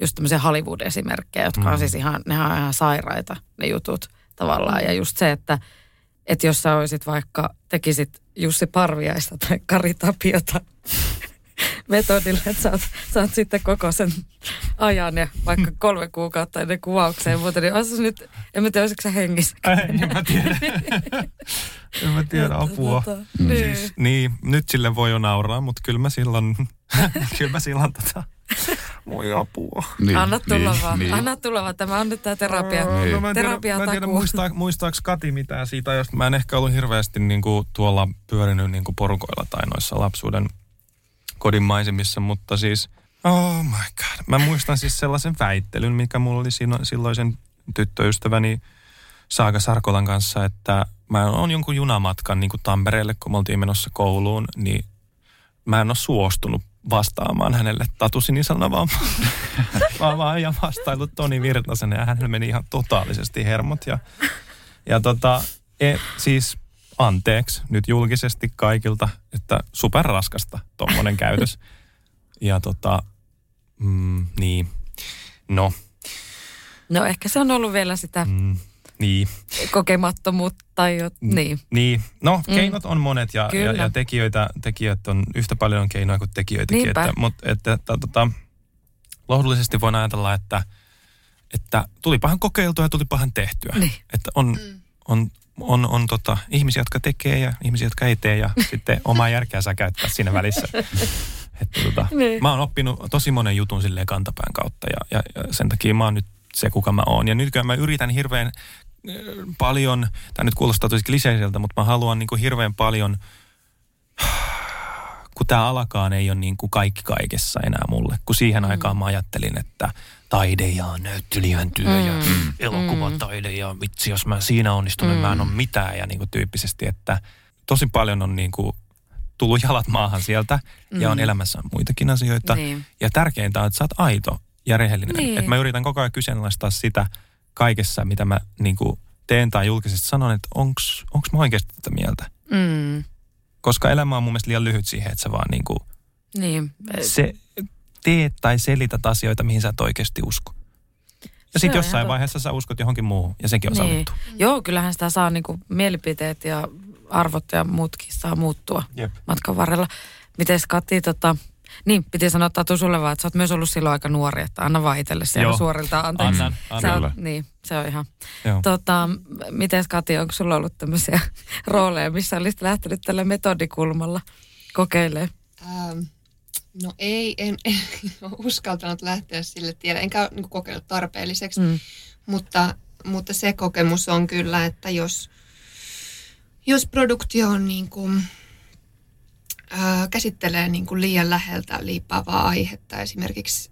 just tämmöisiä Hollywood-esimerkkejä, jotka on siis ihan, nehän on ihan sairaita ne jutut tavallaan. Ja just se, että jos sä olisit vaikka, tekisit Jussi Parviaista tai Kari Tapiota metodilla, että sä oot sitten koko sen ajan ja vaikka 3 kuukautta ennen kuvaukseen muuten, niin olis nyt, en mä tiedä, olisiko se hengissä. En mä tiedä. En mä tiedä, apua. Siis, niin, nyt sille voi jo nauraa, mutta kyllä mä silloin voi apua. Niin, Anna tulla vaan. Tämä on nyt tämä terapia. Mä en tiedä, muistaako Kati mitään siitä, jos mä en ehkä ollut hirveästi niinku tuolla pyörinyt niinku porukoilla tai noissa lapsuuden kodin maisemissa, mutta siis, oh my god. Mä muistan siis sellaisen väittelyn, mikä mulla oli silloisen tyttöystäväni Saaga Sarkolan kanssa, että mä oon jonkun junamatkan niin kuin Tampereelle, kun me oltiin menossa kouluun, niin mä en ole suostunut vastaamaan hänelle Tatu Sinisalona, vaan ja vastailut Toni Virtasen, ja hänelle meni ihan totaalisesti hermot. Siis anteeksi nyt julkisesti kaikilta, että superraskasta tommonen käytös. Ja niin, no. No ehkä se on ollut vielä sitä niin. kokemattomuutta tai niin. Niin, no keinot on monet ja tekijät on yhtä paljon keinoja kuin tekijöitäkin. Mutta lohdullisesti voin ajatella, että tulipahan kokeiltua ja tulipahan tehtyä. Niin. Että on ihmisiä, jotka tekee ja ihmisiä, jotka ei tee ja sitten omaa järkeä saa käyttää siinä välissä. Että mä oon oppinut tosi monen jutun silleen kantapään kautta ja sen takia mä oon nyt se, kuka mä oon. Ja nytkään mä yritän hirveän paljon, tämä nyt kuulostaa tosi kliseiseltä, mutta mä haluan niin kuin hirveän paljon, kun tämä alakaan ei ole niin kuin kaikki kaikessa enää mulle. Kun siihen aikaan mä ajattelin, että taide ja näyttelijän työ ja elokuvataide ja vitsi, jos mä siinä onnistun, niin mä en ole mitään. Ja niin kuin tyyppisesti, että tosi paljon on niin kuin tullut jalat maahan sieltä ja on elämässä muitakin asioita. Niin. Ja tärkeintä on, että sä oot aito ja rehellinen. Niin. Että mä yritän koko ajan kyseenalaistaa sitä kaikessa, mitä mä niin kuin teen tai julkisesti sanon, että onks mä oikeasti tätä mieltä. Koska elämä on mun mielestä liian lyhyt siihen, että sä vaan niin kuin teet tai selität asioita, mihin sä et oikeasti usko. Ja sitten jossain vaiheessa sä uskot johonkin muuhun ja sekin on sallittu. Joo, kyllähän sitä saa niin kuin mielipiteet ja arvot ja muutkin saa muuttua matkan varrella. Mites Kati, niin, piti sanoa Tatu sulle vaan, että sä oot myös ollut silloin aika nuori, että anna vaan itsellesi ja suoriltaan anteeksi. Annan. Niin, se on ihan. Mites Kati, onko sulla ollut tämmöisiä rooleja, missä olisit lähtenyt tällä metodikulmalla kokeilemaan? No ei, en ole uskaltanut lähteä sille tielle, enkä ole niin kokenut tarpeelliseksi, mutta se kokemus on kyllä, että jos produktio on niin kuin käsittelee niin kuin liian läheltä liippaavaa aihetta, esimerkiksi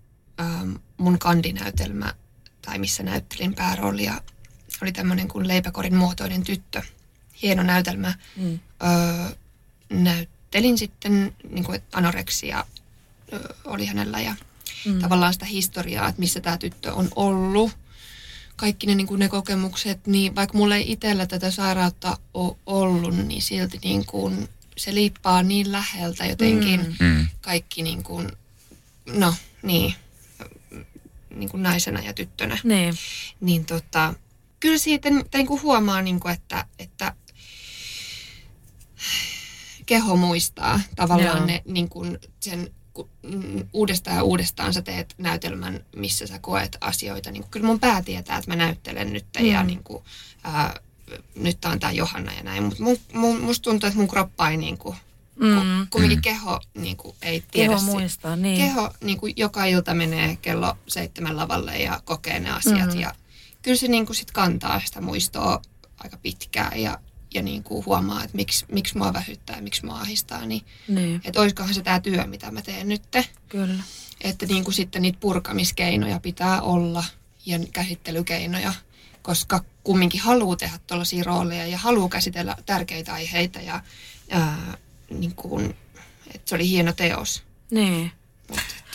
mun kandinäytelmä, tai missä näyttelin pääroolia, oli tämmöinen kuin Leipäkorin muotoinen tyttö. Hieno näytelmä. Näyttelin sitten, niin kuin, että anoreksia oli hänellä ja tavallaan sitä historiaa, että missä tämä tyttö on ollut. Kaikki ne, niin kuin ne kokemukset, niin vaikka mulla ei itsellä tätä sairautta ole ollut, niin silti niin kuin se liippaa niin läheltä jotenkin kaikki niin kuin, no niin kuin naisena ja tyttönä. Niin. Niin kyllä siitä niin kuin huomaa, niin kuin, että keho muistaa tavallaan ne niin kuin sen uudestaan ja uudestaan sä teet näytelmän, missä sä koet asioita. Niin kuin, kyllä mun pää tietää, että mä näyttelen nyt ja niin kuin, nyt on tää Johanna ja näin, mutta musta tuntuu, että mun kroppa ei niinku, kumminkin keho niinku ei tiedä. Keho muistaa, niin. Keho niinku joka ilta menee kello 7 lavalle ja kokee ne asiat ja kyllä se niinku sit kantaa sitä muistoa aika pitkään ja niinku huomaa, että miksi mua vähyttää ja miksi mua ahdistaa, niin. Että oiskohan se tää työ, mitä mä teen nyt. Kyllä. Että niinku sitten niitä purkamiskeinoja pitää olla ja käsittelykeinoja, koska kumminkin haluaa tehdä tuollaisia rooleja ja haluaa käsitellä tärkeitä aiheita. Ja, niin kuin, että se oli hieno teos. Niin.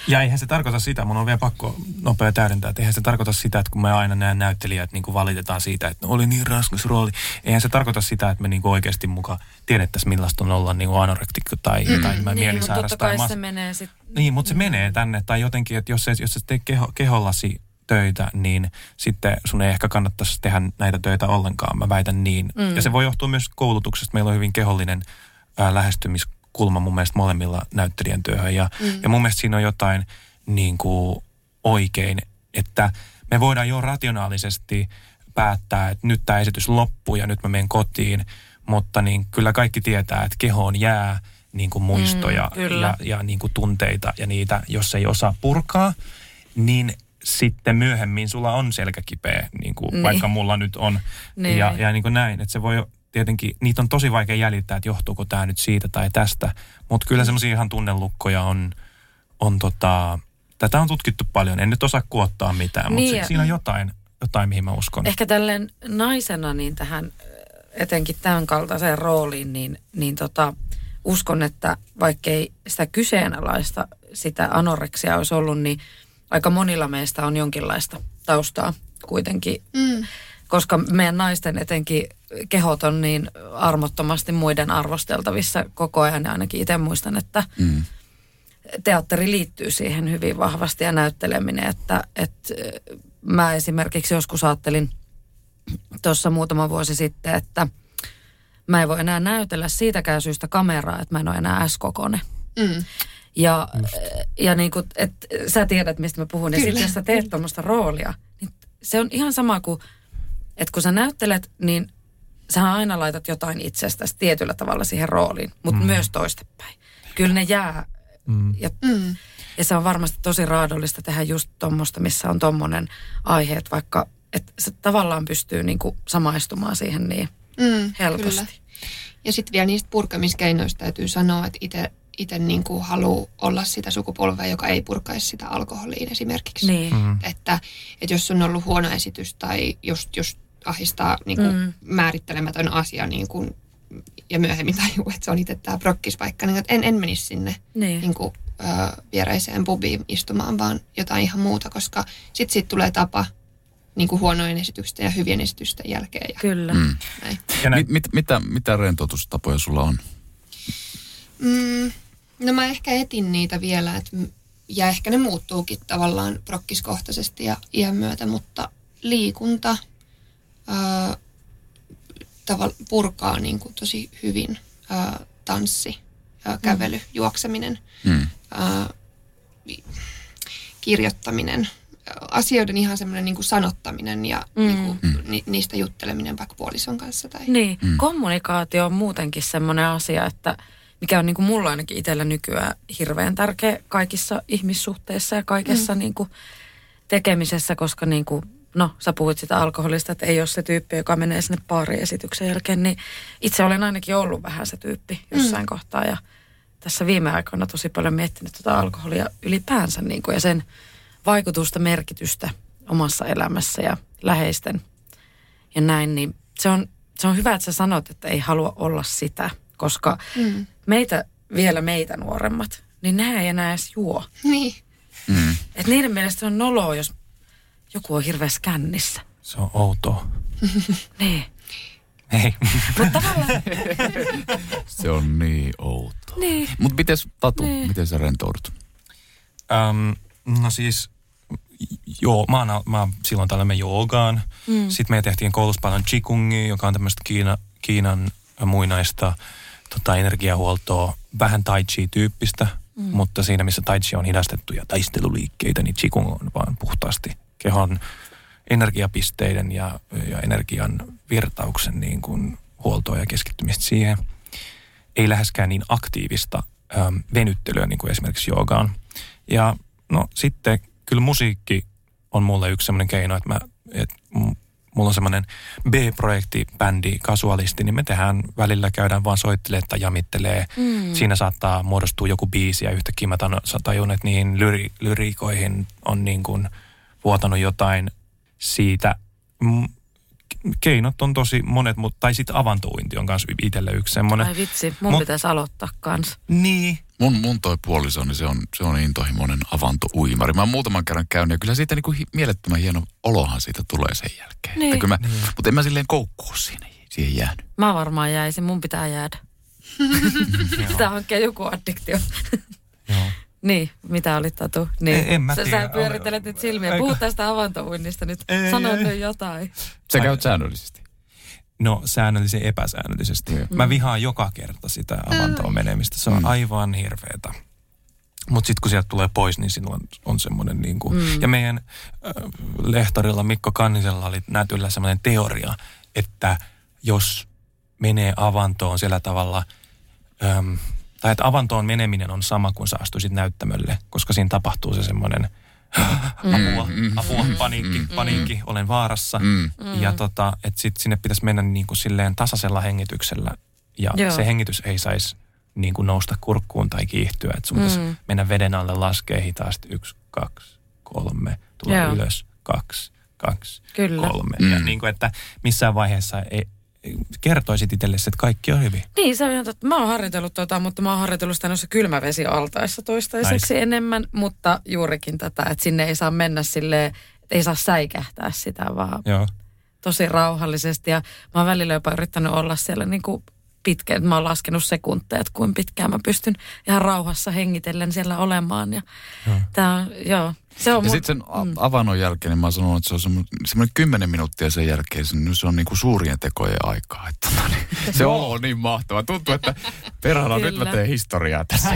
Ja eihän se tarkoita sitä, mun on vielä pakko nopea täydentää, että eihän se tarkoita sitä, että kun me aina näen näyttelijät, niin kuin valitetaan siitä, että oli niin raskas rooli. Eihän se tarkoita sitä, että me niin kuin oikeasti mukaan tiedettäisiin, millaista on olla niin kuin anorektikko tai mielisairas. Mutta totta kai se menee sitten. Niin, mutta se menee tänne. Tai jotenkin, että jos sä teet kehollasi töitä, niin sitten sun ei ehkä kannattaisi tehdä näitä töitä ollenkaan. Mä väitän niin. Ja se voi johtua myös koulutuksesta. Meillä on hyvin kehollinen lähestymiskulma mun mielestä molemmilla näyttelijän työhön. Ja mun mielestä siinä on jotain niin kuin oikein, että me voidaan jo rationaalisesti päättää, että nyt tämä esitys loppuu ja nyt mä menen kotiin, mutta niin kyllä kaikki tietää, että kehoon jää niin kuin muistoja ja niin kuin tunteita ja niitä, jos ei osaa purkaa, niin sitten myöhemmin sulla on selkä kipeä, niin kuin vaikka mulla nyt on. Niin. Ja niin kuin näin, että se voi tietenkin, niitä on tosi vaikea jäljittää, että johtuuko tämä nyt siitä tai tästä. Mutta kyllä semmoisia ihan tunnelukkoja on tätä on tutkittu paljon, en nyt osaa kuottaa mitään, mutta siinä on jotain, mihin mä uskon. Ehkä tälleen naisena niin tähän, etenkin tämän kaltaiseen rooliin, niin uskon, että vaikkei sitä kyseenalaista, sitä anoreksia olisi ollut, niin aika monilla meistä on jonkinlaista taustaa kuitenkin, koska meidän naisten etenkin kehot on niin armottomasti muiden arvosteltavissa koko ajan. Ainakin itse muistan, että teatteri liittyy siihen hyvin vahvasti ja näytteleminen, että mä esimerkiksi joskus ajattelin tuossa muutama vuosi sitten, että mä en voi enää näytellä siitäkään syystä kameraa, että mä en ole enää S-kokoinen. Mm. Ja niin kuin, että sä tiedät, mistä mä puhun, niin jos sä teet tuommoista roolia, niin se on ihan sama kuin, että kun sä näyttelet, niin sähän aina laitat jotain itsestäsi tietyllä tavalla siihen rooliin, mutta myös toistepäin. Kyllä ne jää. Ja se on varmasti tosi raadollista tehdä just tuommoista, missä on tommonen aihe, että vaikka että se tavallaan pystyy niin kuin samaistumaan siihen niin helposti. Kyllä. Ja sitten vielä niistä purkamiskeinoista täytyy sanoa, että itse niin kuin haluaa olla sitä sukupolvea, joka ei purkaisi sitä alkoholiin esimerkiksi. Niin. Että jos on ollut huono esitys tai just ahdistaa niin kuin määrittelemätön asia niin kuin, ja myöhemmin tajuu, että se on itse tämä brokkispaikka, niin en menisi sinne niin kuin, viereiseen pubiin istumaan, vaan jotain ihan muuta, koska sitten siitä tulee tapa niin kuin huonojen esitysten ja hyvien esitysten jälkeen. Ja kyllä. Mitä rentoutustapoja sulla on? No mä ehkä etin niitä vielä, ja ehkä ne muuttuukin tavallaan prokkiskohtaisesti ja iän myötä, mutta liikunta purkaa niin kuin tosi hyvin, tanssi, kävely, juokseminen, kirjoittaminen, asioiden ihan semmoinen niin kuin sanottaminen ja niin kuin, niistä jutteleminen vaikka puolison kanssa. Tai. Niin, kommunikaatio on muutenkin semmoinen asia, että mikä on niin kuin mulla ainakin itsellä nykyään hirveän tärkeä kaikissa ihmissuhteissa ja kaikessa niin kuin tekemisessä, koska niin kuin, sä puhuit sitä alkoholista, että ei ole se tyyppi, joka menee sinne baariesityksen jälkeen, niin itse olen ainakin ollut vähän se tyyppi jossain kohtaa ja tässä viime aikoina tosi paljon miettinyt tuota alkoholia ylipäänsä niin kuin, ja sen vaikutusta, merkitystä omassa elämässä ja läheisten ja näin, niin se on hyvä, että sä sanot, että ei halua olla sitä, koska meitä nuoremmat, niin nämä ei enää edes juo. Niin. Että niiden mielestä se on noloa, jos joku on hirveässä kännissä. Se on outoa. Niin. Ei. Mutta tavallaan. Se on niin outoa. Niin. Mutta miten Tatu, miten sä rentoudut? No siis, joo, mä silloin täällä me joogaan. Sitten me tehtiin koulussa paljon qigongia, joka on tämmöistä Kiinan muinaista energiahuoltoa, vähän tai chi-tyyppistä, mutta siinä missä tai chi on hidastettu ja taisteluliikkeitä, niin qigong on vaan puhtaasti kehon energiapisteiden ja energian virtauksen niin kuin huoltoa ja keskittymistä siihen. Ei läheskään niin aktiivista venyttelyä niin kuin esimerkiksi joogaan. Ja no sitten kyllä musiikki on mulle yksi semmoinen keino, että mulla on semmoinen B-projekti, bändi, kasuaalisti, niin me tehdään välillä, käydään vaan soittelemaan tai jamittelee. Siinä saattaa muodostua joku biisi ja yhtäkkiä mä tajun, että niihin lyriikoihin on niin kuin vuotanut jotain siitä. Keinot on tosi monet, tai sitten avantouinti on kanssa itselle yksi semmoinen. Ai vitsi, mun pitäisi aloittaa kanssa. Niin. Mun toi puolisoni, niin se on intohimoinen avantouimari. Mä oon muutaman kerran käynyt ja kyllä siitä niinku mielettömän hieno olohan siitä tulee sen jälkeen. Niin. Mutta en mä silleen koukkuun siihen jäänyt. Mä varmaan jäisin, mun pitää jäädä. Pitää hankkia joku addiktio. Joo. Niin, mitä oli Tatu? Niin. En mä tiedä. Sä pyörittelet nyt silmiä. Puhu tästä avantouinnista nyt. Sano nyt jotain. Sä käyt säännöllisesti. No säännöllisesti, epäsäännöllisesti. Mä vihaan joka kerta sitä avantoon menemistä. Se on aivan hirveetä. Mutta sitten kun sieltä tulee pois, niin sinulla on semmoinen niinku. Ja meidän lehtorilla Mikko Kannisella oli Nätyllä semmoinen teoria, että jos menee avantoon sillä tavalla. Tai että avantoon meneminen on sama kuin sä astuisit näyttämölle, koska siinä tapahtuu se semmoinen apua, paniikki, olen vaarassa. Ja että sitten sinne pitäisi mennä niin kuin silleen tasaisella hengityksellä ja se hengitys ei saisi niin kuin nousta kurkkuun tai kiihtyä. Että sun pitäisi mennä veden alle, laskee hitaasti 1, 2, 3, tulee ylös, 2, 2, 3. Ja niin kuin, että missään vaiheessa ei kertoisit itsellesi, että kaikki on hyvin. Niin, se on ihan totta. Mä oon harjoitellut mutta mä oon harjoitellut sitä noissa kylmävesialtaissa toistaiseksi enemmän, mutta juurikin tätä, että sinne ei saa mennä silleen, ei saa säikähtää sitä, vaan tosi rauhallisesti. Ja mä oon välillä jopa yrittänyt olla siellä niin kuin pitkään, mä oon laskenut sekunteja, että kuinka pitkään mä pystyn ihan rauhassa hengitellen siellä olemaan. Ja tää on, Ja sitten sen avannon jälkeen, niin mä oon sanonut, että se on semmoinen 10 minuuttia sen jälkeen, se on niinku suurien tekojen aikaa. Että, se olo on niin mahtava. Tuntuu, että perhana, nyt mä teen historiaa tässä.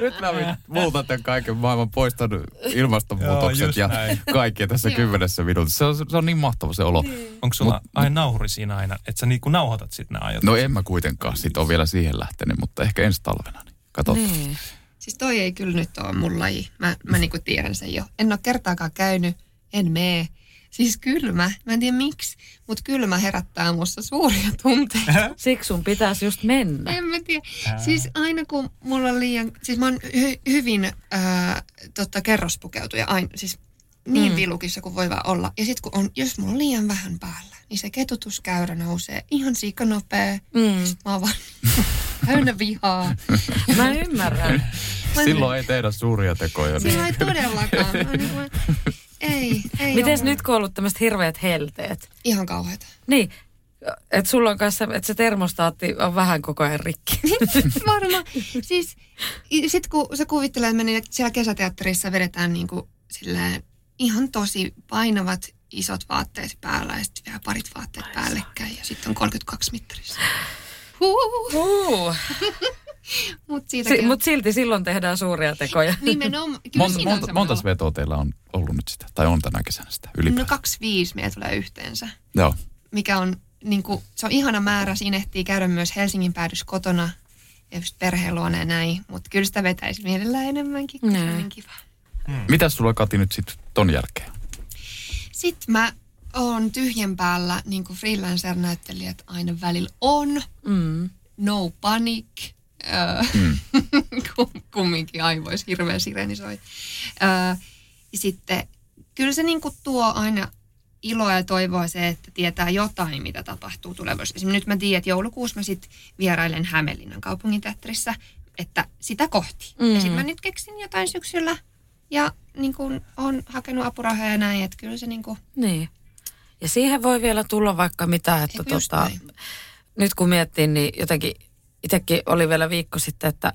Nyt mä muutan tämän kaiken maailman, poistan ilmastonmuutokset ja kaikki tässä 10 minuutissa. Se on niin mahtava se olo. Onko sulla aina nauhuri siinä aina, että sä niinku nauhoitat sitten nämä ajatukset? No en mä kuitenkaan, sit on vielä siihen lähtenyt, mutta ehkä ensi talvena. Niin katsotaan. Niin. Siis toi ei kyllä nyt ole mun laji. Mä niinku tiedän sen jo. En ole kertaakaan käynyt, en mee. Siis kylmä, mä en tiedä miksi, mutta kylmä herättää musta suuria tunteita. Siksi sun pitäisi just mennä. En mä tiedä. Siis aina kun mulla on liian, siis mä oon hyvin kerrospukeutuja aina, siis niin vilukissa kuin voi vaan olla. Ja sit kun on, jos mulla on liian vähän päällä, niin se ketutuskäyrä nousee ihan sikanopea. Sit mä oon vaan täynnä vihaa. Mä ymmärrän. Silloin ei tehdä suuria tekoja. Silloin ei todellakaan. Ei. Mites nyt, kun on ollut tämmöiset hirveät helteet? Ihan kauheita. Niin. Että sulla on kanssa, että se termostaatti on vähän koko ajan rikki. Varmaan. Siis sit kun se kuvittelee, että me siellä kesäteatterissa vedetään niin kuin silleen ihan tosi painavat isot vaatteet päällä ja sitten vielä parit vaatteet päällekkäin ja sitten on 32 mittarissa. Mut silti silloin tehdään suuria tekoja. Nimenomaan. Montas vetoa teillä on ollut nyt sitä, tai on tänä kesänä sitä ylipäätään? No 25 meillä tulee yhteensä. Joo. Mikä on, niin kuin, se on ihana määrä, siinä ehtii käydä myös Helsingin päädys kotona ja perheen luona ja näin, mutta kyllä sitä vetäisi mielellään enemmänkin, kun se on kiva. Mitäs sulla, Kati, nyt sitten ton jälkeen? Sitten mä oon tyhjän päällä, niin kuin freelancer-näyttelijät aina välillä on. No panic. Kumminkin aivois hirveä sireeni soi. Sitten kyllä se niin kuin tuo aina iloa ja toivoa se, että tietää jotain, mitä tapahtuu tulevaisuudessa. Esimerkiksi nyt mä tiedän, että joulukuussa mä sitten vierailen Hämeenlinnan kaupunginteatterissa, että sitä kohti. Ja sitten mä nyt keksin jotain syksyllä. Ja niin kuin on hakenut apurahoja ja näin, että kyllä se niin kuin... Niin. Ja siihen voi vielä tulla vaikka mitä, että nyt kun miettii, niin jotenkin itsekin oli vielä viikko sitten, että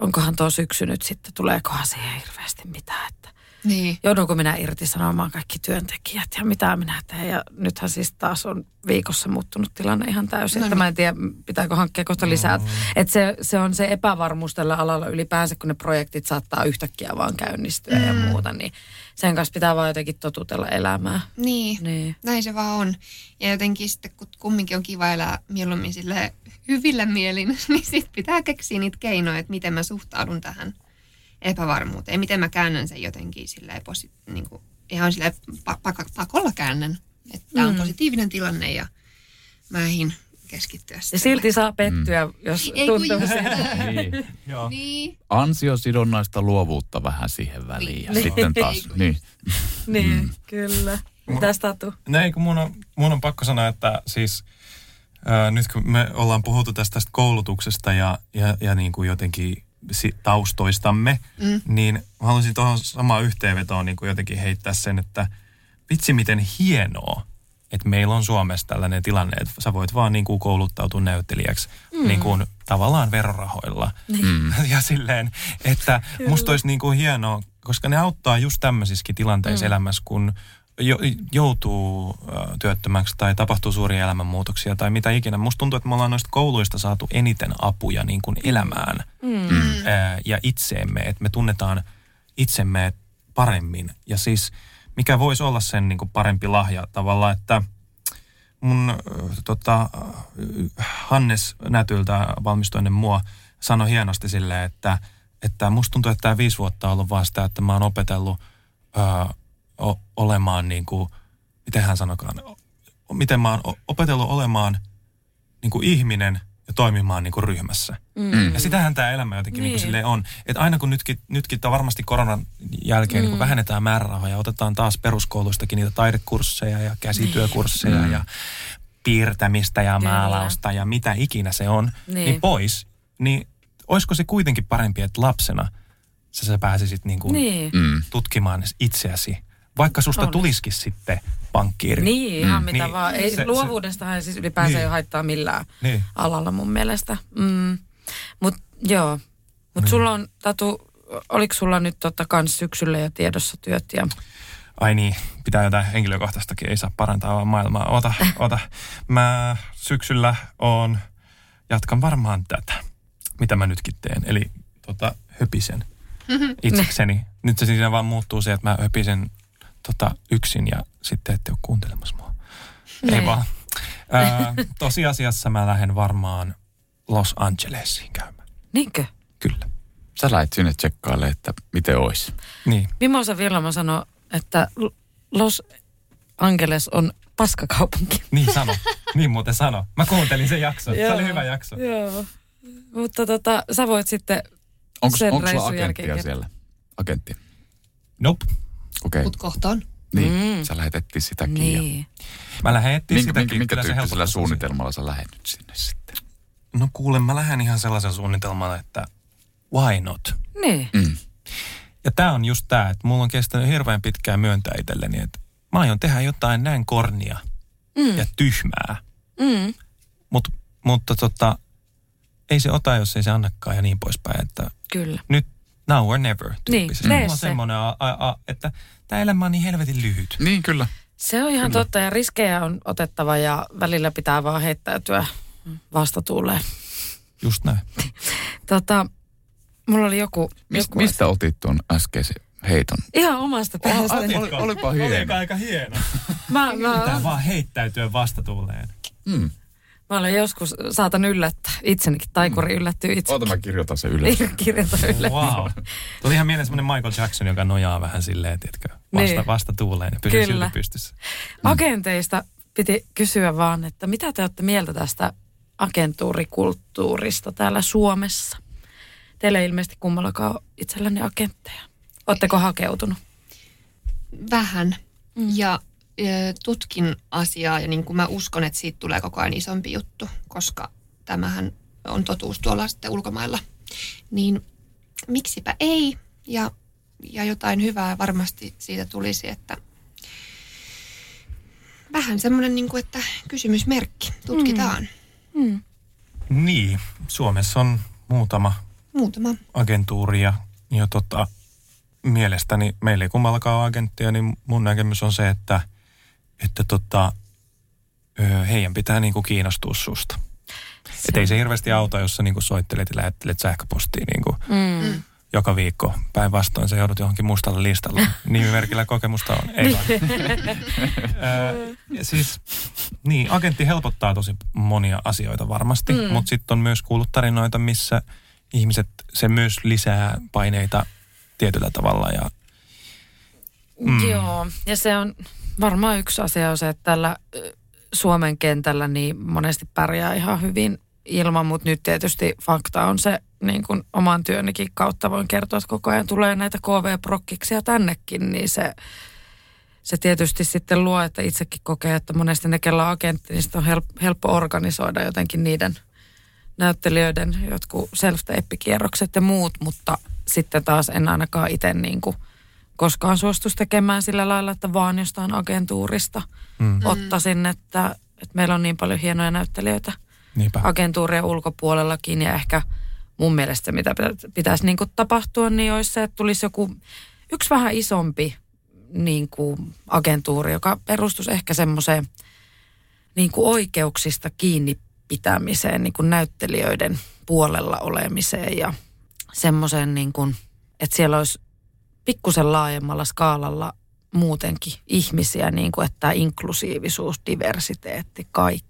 onkohan tuo syksy nyt sitten, tuleekohan siihen hirveästi mitään, että niin. Joudunko minä irtisanomaan kaikki työntekijät ja mitä minä teen. Ja nythän siis taas on viikossa muuttunut tilanne ihan täysin. No, että mä en tiedä, pitääkö hankkia kohta lisää. Että se on se epävarmuus tällä alalla ylipäänsä, kun ne projektit saattaa yhtäkkiä vaan käynnistyä ja muuta. Niin sen kanssa pitää vaan jotenkin totutella elämää. Niin, näin se vaan on. Ja jotenkin sitten, kun kumminkin on kiva elää mieluummin sille hyvillä mielin, niin sitten pitää keksiä niitä keinoja, että miten mä suhtaudun tähän epävarmuuteen. Miten mä käännän sen jotenkin silleen, niin kuin, ihan silleen pakolla käännän. Että tää on positiivinen tilanne ja mä eihin keskittyä sitä. Ja silti saa pettyä, jos tuntuu siltä. Niin. Ansiosidonnaista luovuutta vähän siihen väliin ja sitten taas. Niin, kyllä. Mitäs Tatu? Mun on pakko sanoa, että siis nyt kun me ollaan puhuttu tästä koulutuksesta ja niin kuin jotenkin taustoistamme, niin haluaisin tuohon samaan yhteenvetoon niin kuin jotenkin heittää sen, että vitsi miten hienoa, että meillä on Suomessa tällainen tilanne, että sä voit vaan niin kuin kouluttautua näyttelijäksi niin kuin tavallaan verorahoilla. Ja silleen, että musta olisi niin kuin hienoa, koska ne auttaa just tämmöisissäkin tilanteissa elämässä, kun joutuu työttömäksi tai tapahtuu suuria elämänmuutoksia tai mitä ikinä. Musta tuntuu, että me ollaan noista kouluista saatu eniten apuja niin kuin elämään ja itseemme, että me tunnetaan itsemme paremmin. Ja siis mikä voisi olla sen niin kuin parempi lahja tavallaan, että mun Hannes Nätyltä valmistuinen mua sanoi hienosti silleen, että musta tuntuu, että tämä 5 vuotta on ollut vaan sitä, että mä oon opetellut olemaan niin kuin, miten hän sanokaan, miten mä oon opetellut olemaan niin kuin ihminen ja toimimaan niin kuin ryhmässä. Ja sitähän tämä elämä jotenkin niin kuin silleen on. Että aina kun nytkin varmasti koronan jälkeen niin kuin vähennetään määrärahoja ja otetaan taas peruskouluistakin niitä taidekursseja ja käsityökursseja ja piirtämistä ja maalausta ja mitä ikinä se on, niin pois. Niin olisiko se kuitenkin parempi, että lapsena sä pääsisit niin kuin tutkimaan itseäsi. Vaikka susta tulisikin sitten pankkiiri. Niin, ihan mitä niin, vaan. Ei, luovuudestahan ei siis ylipäänsä ei haittaa millään alalla mun mielestä. Mutta sulla on, Tatu, oliko sulla nyt kans syksyllä jo tiedossa työt ja... Ai niin, pitää jotain henkilökohtaistakin, ei saa parantaa vaan maailmaa. Ota. Mä syksyllä jatkan varmaan tätä, mitä mä nytkin teen. Eli höpisen itsekseni. Nyt se siinä vaan muuttuu se, että mä höpisen yksin ja sitten ette ole kuuntelemassa mua. Ei vaan. Tosiasiassa mä lähden varmaan Los Angelesiin käymään. Niinkö? Kyllä. Sä lähdet sinne tsekkailemaan, että miten ois. Niin. Mimosa Vilma sanoi, että Los Angeles on paskakaupunki. Niin sano. Niin muuten sano. Mä kuuntelin sen jakson. Se oli hyvä jakso. Joo. Mutta sä voit sitten sen reissun jälkeen. Onko siellä agentti? Nope. Okei. Okay. Mut kohtaan. Niin, sä lähetettiin sitäkin. Niin. Mä lähetettiin sitäkin. Minkä tyyppisellä suunnitelmalla sä lähet nyt sinne sitten? No kuule, mä lähden ihan sellaisen suunnitelmalla, että why not? Niin. Mm. Ja tää on just tää, että mulla on kestänyt hirveän pitkään myöntää itselleni, että mä aion tehdä jotain näin kornia ja tyhmää. Mm. Mutta ei se ota, jos ei se annakaan ja niin poispäin, että kyllä. Nyt now or never tyyppisesti. Niin, mulla on semmoinen, että tää elämä on niin helvetin lyhyt. Niin, kyllä. Se on ihan totta ja riskejä on otettava ja välillä pitää vaan heittäytyä vastatuuleen. Just näin. Mulla oli joku mistä otit tuon äskeisen heiton? Ihan omasta päästä. Olipa hieno. Olipa aika hieno. Pitää vaan heittäytyä vastatuuleen. Mm. Mä olen joskus, saatan yllättää itsenikin, taikuri yllättyy itsekin. Oota, mä kirjoitan sen yllättä. Wow. Tuli ihan mieleen semmoinen Michael Jackson, joka nojaa vähän silleen, tiedätkö, vastatuuleen ja pysyy silti pystyssä. Agenteista piti kysyä vaan, että mitä te olette mieltä tästä agentuurikulttuurista täällä Suomessa? Teillä ei ilmeisesti kummallakaan ole itsellänne agentteja. Oletteko hakeutunut? Vähän. Ja tutkin asiaa ja niin kuin mä uskon, että siitä tulee koko ajan isompi juttu, koska tämähän on totuus tuolla sitten ulkomailla. Niin miksipä ei? Ja jotain hyvää varmasti siitä tulisi, että vähän semmoinen niin kuin, että kysymysmerkki. Tutkitaan. Mm. Niin, Suomessa on muutama agentuuri ja mielestäni meillä ei kummallakaan agenttia, niin mun näkemys on se, että heidän pitää niinku kiinnostua susta. Että ei se hirveästi auta, jos sä niinku soittelet ja lähettelet sähköpostia niinku joka viikko. Päinvastoin sä joudut johonkin mustalle listalle. Nimimerkillä kokemusta on. Ei vaan. Siis, niin, agentti helpottaa tosi monia asioita varmasti, mutta sitten on myös kuullut tarinoita, missä ihmiset, se myös lisää paineita tietyllä tavalla. Ja, joo, ja se on varmaan yksi asia on se, että tällä Suomen kentällä niin monesti pärjää ihan hyvin ilman, mutta nyt tietysti fakta on se, niin kuin oman työnikin kautta voin kertoa, että koko ajan tulee näitä KV-prokkiksia tännekin, niin se tietysti sitten luo, että itsekin kokee, että monesti ne, kellä on agentti, niin sitä on helppo organisoida jotenkin niiden näyttelijöiden jotkut self-tape-kierrokset ja muut, mutta sitten taas en ainakaan itse niin kuin koskaan suostuisi tekemään sillä lailla, että vaan jostain agentuurista ottaisin, että meillä on niin paljon hienoja näyttelijöitä agentuurien ulkopuolellakin ja ehkä mun mielestä se, mitä pitäisi niin kuin tapahtua, niin olisi se, että tulisi yksi vähän isompi niin kuin agentuuri, joka perustuisi ehkä semmoiseen niin kuin oikeuksista kiinni pitämiseen, niin kuin näyttelijöiden puolella olemiseen ja semmoiseen, niin kuin, että siellä olisi pikkusen laajemmalla skaalalla muutenkin ihmisiä, niin kuin, että inklusiivisuus, diversiteetti, kaikki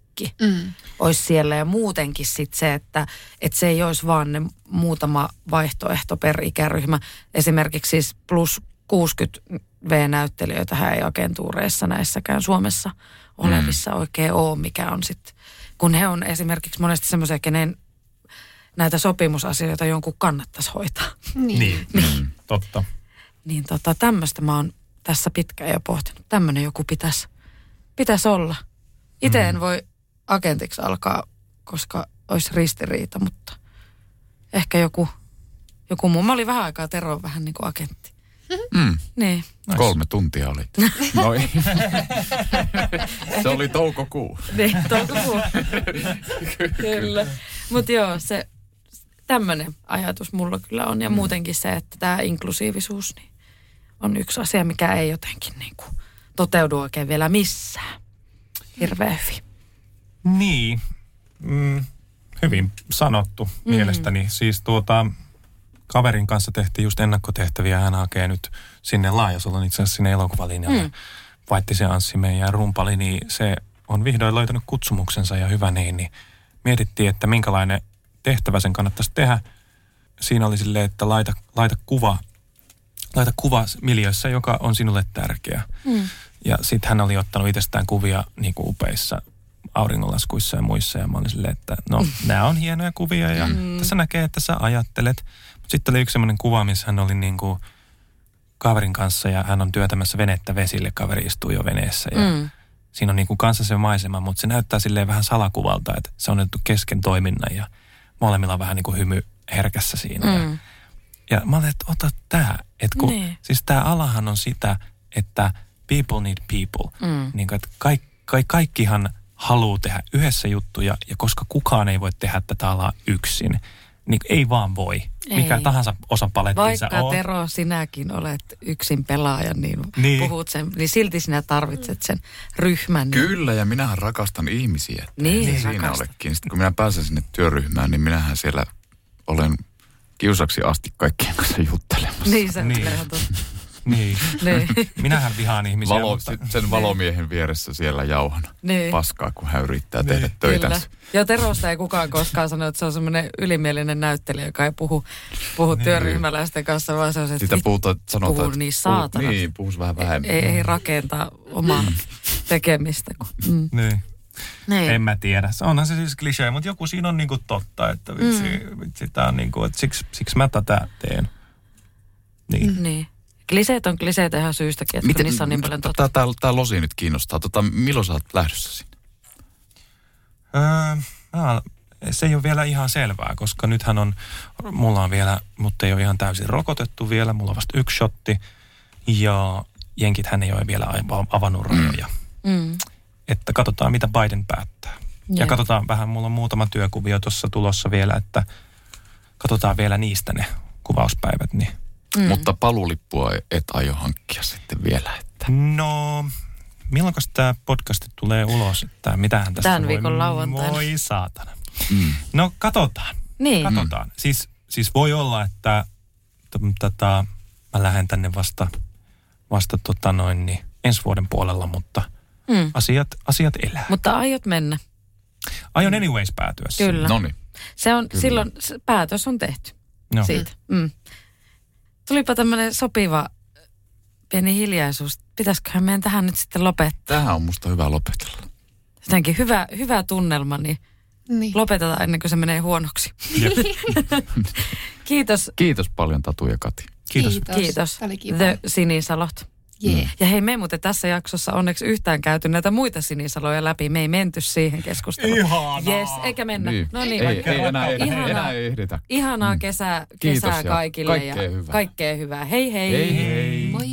olisi siellä. Ja muutenkin sitten se, että se ei olisi vaan ne muutama vaihtoehto per ikäryhmä. Esimerkiksi siis plus 60V-näyttelijöitä ei agentuureissa näissäkään Suomessa olevissa oikein ole, mikä on sitten... Kun he on esimerkiksi monesti semmoisia, kenen näitä sopimusasioita jonkun kannattaisi hoitaa. Niin. Totta. Niin tämmöistä mä oon tässä pitkään jo pohtinut. Tämmöinen joku pitäisi olla. Itse en voi agentiksi alkaa, koska olisi ristiriita, mutta ehkä joku muu. Mä olin vähän aikaa Teron vähän niin kuin agentti. Mm. Niin. 3 tuntia olit. Noin. Se oli toukokuu. Niin, toukokuu. Kyllä. Mutta joo, se tämmöinen ajatus mulla kyllä on. Ja muutenkin se, että tämä inklusiivisuus niin on yksi asia, mikä ei jotenkin niin kuin toteudu oikein vielä missään. Hirveän hyvin. Niin. Hyvin sanottu mielestäni. Siis kaverin kanssa tehtiin just ennakkotehtäviä. Hän hakee nyt sinne Laajasalon itse asiassa sinne elokuvalinjalle. Vaittisen Anssi meidän rumpali, niin se on vihdoin löytänyt kutsumuksensa ja hyvä niin mietittiin, että minkälainen tehtävä sen kannattaisi tehdä. Siinä oli silleen, että laita kuva miljössä, joka on sinulle tärkeä. Ja sitten hän oli ottanut itsestään kuvia niin kuin upeissa auringonlaskuissa ja muissa. Ja mä olin silleen, että no nämä on hienoja kuvia ja tässä näkee, että sä ajattelet. Sitten oli yksi sellainen kuva, missä hän oli niin kuin kaverin kanssa ja hän on työtämässä venettä vesille. Kaveri istuu jo veneessä ja siinä on niin kuin kanssa se maisema, mutta se näyttää silleen vähän salakuvalta, että se on otettu kesken toiminnan ja molemmilla on vähän niin kuin hymy herkässä siinä. Ja mä olen, että ota tää. Siis tää alahan on sitä, että people need people. Niin kuin, että kaikkihan haluaa tehdä yhdessä juttuja ja koska kukaan ei voi tehdä tätä alaa yksin, niin ei vaan voi. Mikä tahansa osa palettiinsa on. Vaikka Tero, sinäkin olet yksin pelaaja, niin puhut sen, niin silti sinä tarvitset sen ryhmän. Niin. Kyllä, ja minähän rakastan ihmisiä. Niin siinä olekin. Sitten kun minä pääsen sinne työryhmään, niin minähän siellä olen kiusaksi asti kaikkien kanssa juttelemassa. Niin, se on Minähän vihaan ihmisiä. Sen valomiehen vieressä siellä jauhan paskaa, kun hän yrittää tehdä töitänsä. Ja Terosta ei kukaan koskaan sano, että se on semmoinen ylimielinen näyttelijä, joka ei puhu työryhmäläisten kanssa, vaan se on se, että puhuu niin saatana. Niin, puhuisi vähän vähemmän. Ei rakentaa omaa tekemistä. En mä tiedä. Onhan se siis klisee, mutta joku siinä on niinku totta, että vitsi tää on niinku, että siksi mä tätä teen. Niin. Kliseet on kliseet ihan syystäkin, että miten, niissä on niin paljon totta. Tää losi nyt kiinnostaa. Milloin sä oot lähdössä sinne? Se ei ole vielä ihan selvää, koska nythän mulla on vielä, mutta ei ole ihan täysin rokotettu vielä. Mulla on vasta yksi shotti ja jenkithän ei ole vielä avannut rajoja. Että katsotaan, mitä Biden päättää. Ja katsotaan vähän, mulla on muutama työkuvio tuossa tulossa vielä, että katsotaan vielä niistä ne kuvauspäivät, niin... Mutta paluulippua et aio hankkia sitten vielä. Että. No, milloinkas tämä podcast tulee ulos? Että mitähän tästä tämän viikon lauantaina. Voi saatana. No, katsotaan. Niin. Katsotaan. Siis voi olla, että mä lähden tänne vasta ensi vuoden puolella, mutta asiat elää. Mutta aiot mennä. Aion anyways päätyä siihen. Kyllä. Noniin. Se on, kyllä. Silloin päätös on tehty siitä. Tulipa tämmöinen sopiva pieni hiljaisuus. Pitäisiköhän meidän tähän nyt sitten lopettaa? Tähän on musta hyvä lopetella. Jotenkin hyvä tunnelma, niin lopetetaan ennen kuin se menee huonoksi. Kiitos. Kiitos paljon Tatu ja Kati. Kiitos. The Sinisalot. Yeah. Ja hei, me muuten tässä jaksossa onneksi yhtään käyty näitä muita sinisaloja läpi. Me ei menty siihen keskusteluun. Ihanaa! Yes, eikä mennä. Niin. No niin, ei enää ehditä. Ihanaa kesää kaikille ja hyvää. Kaikkea hyvää. Hei hei! Moi!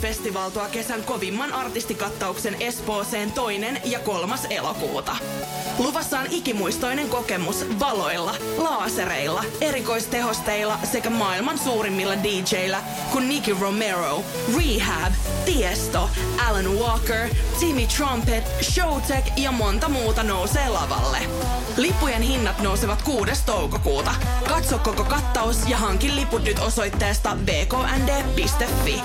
Festivaltoa kesän kovimman artistikattauksen Espooseen 2. ja 3. elokuuta. Luvassa on ikimuistoinen kokemus valoilla, laasereilla, erikoistehosteilla sekä maailman suurimmilla DJillä, kun Nicky Romero, Rehab, Tiesto, Alan Walker, Timmy Trumpet, Showtech ja monta muuta nousee lavalle. Lippujen hinnat nousevat 6. toukokuuta. Katso koko kattaus ja hankin liput nyt osoitteesta bknd.fi.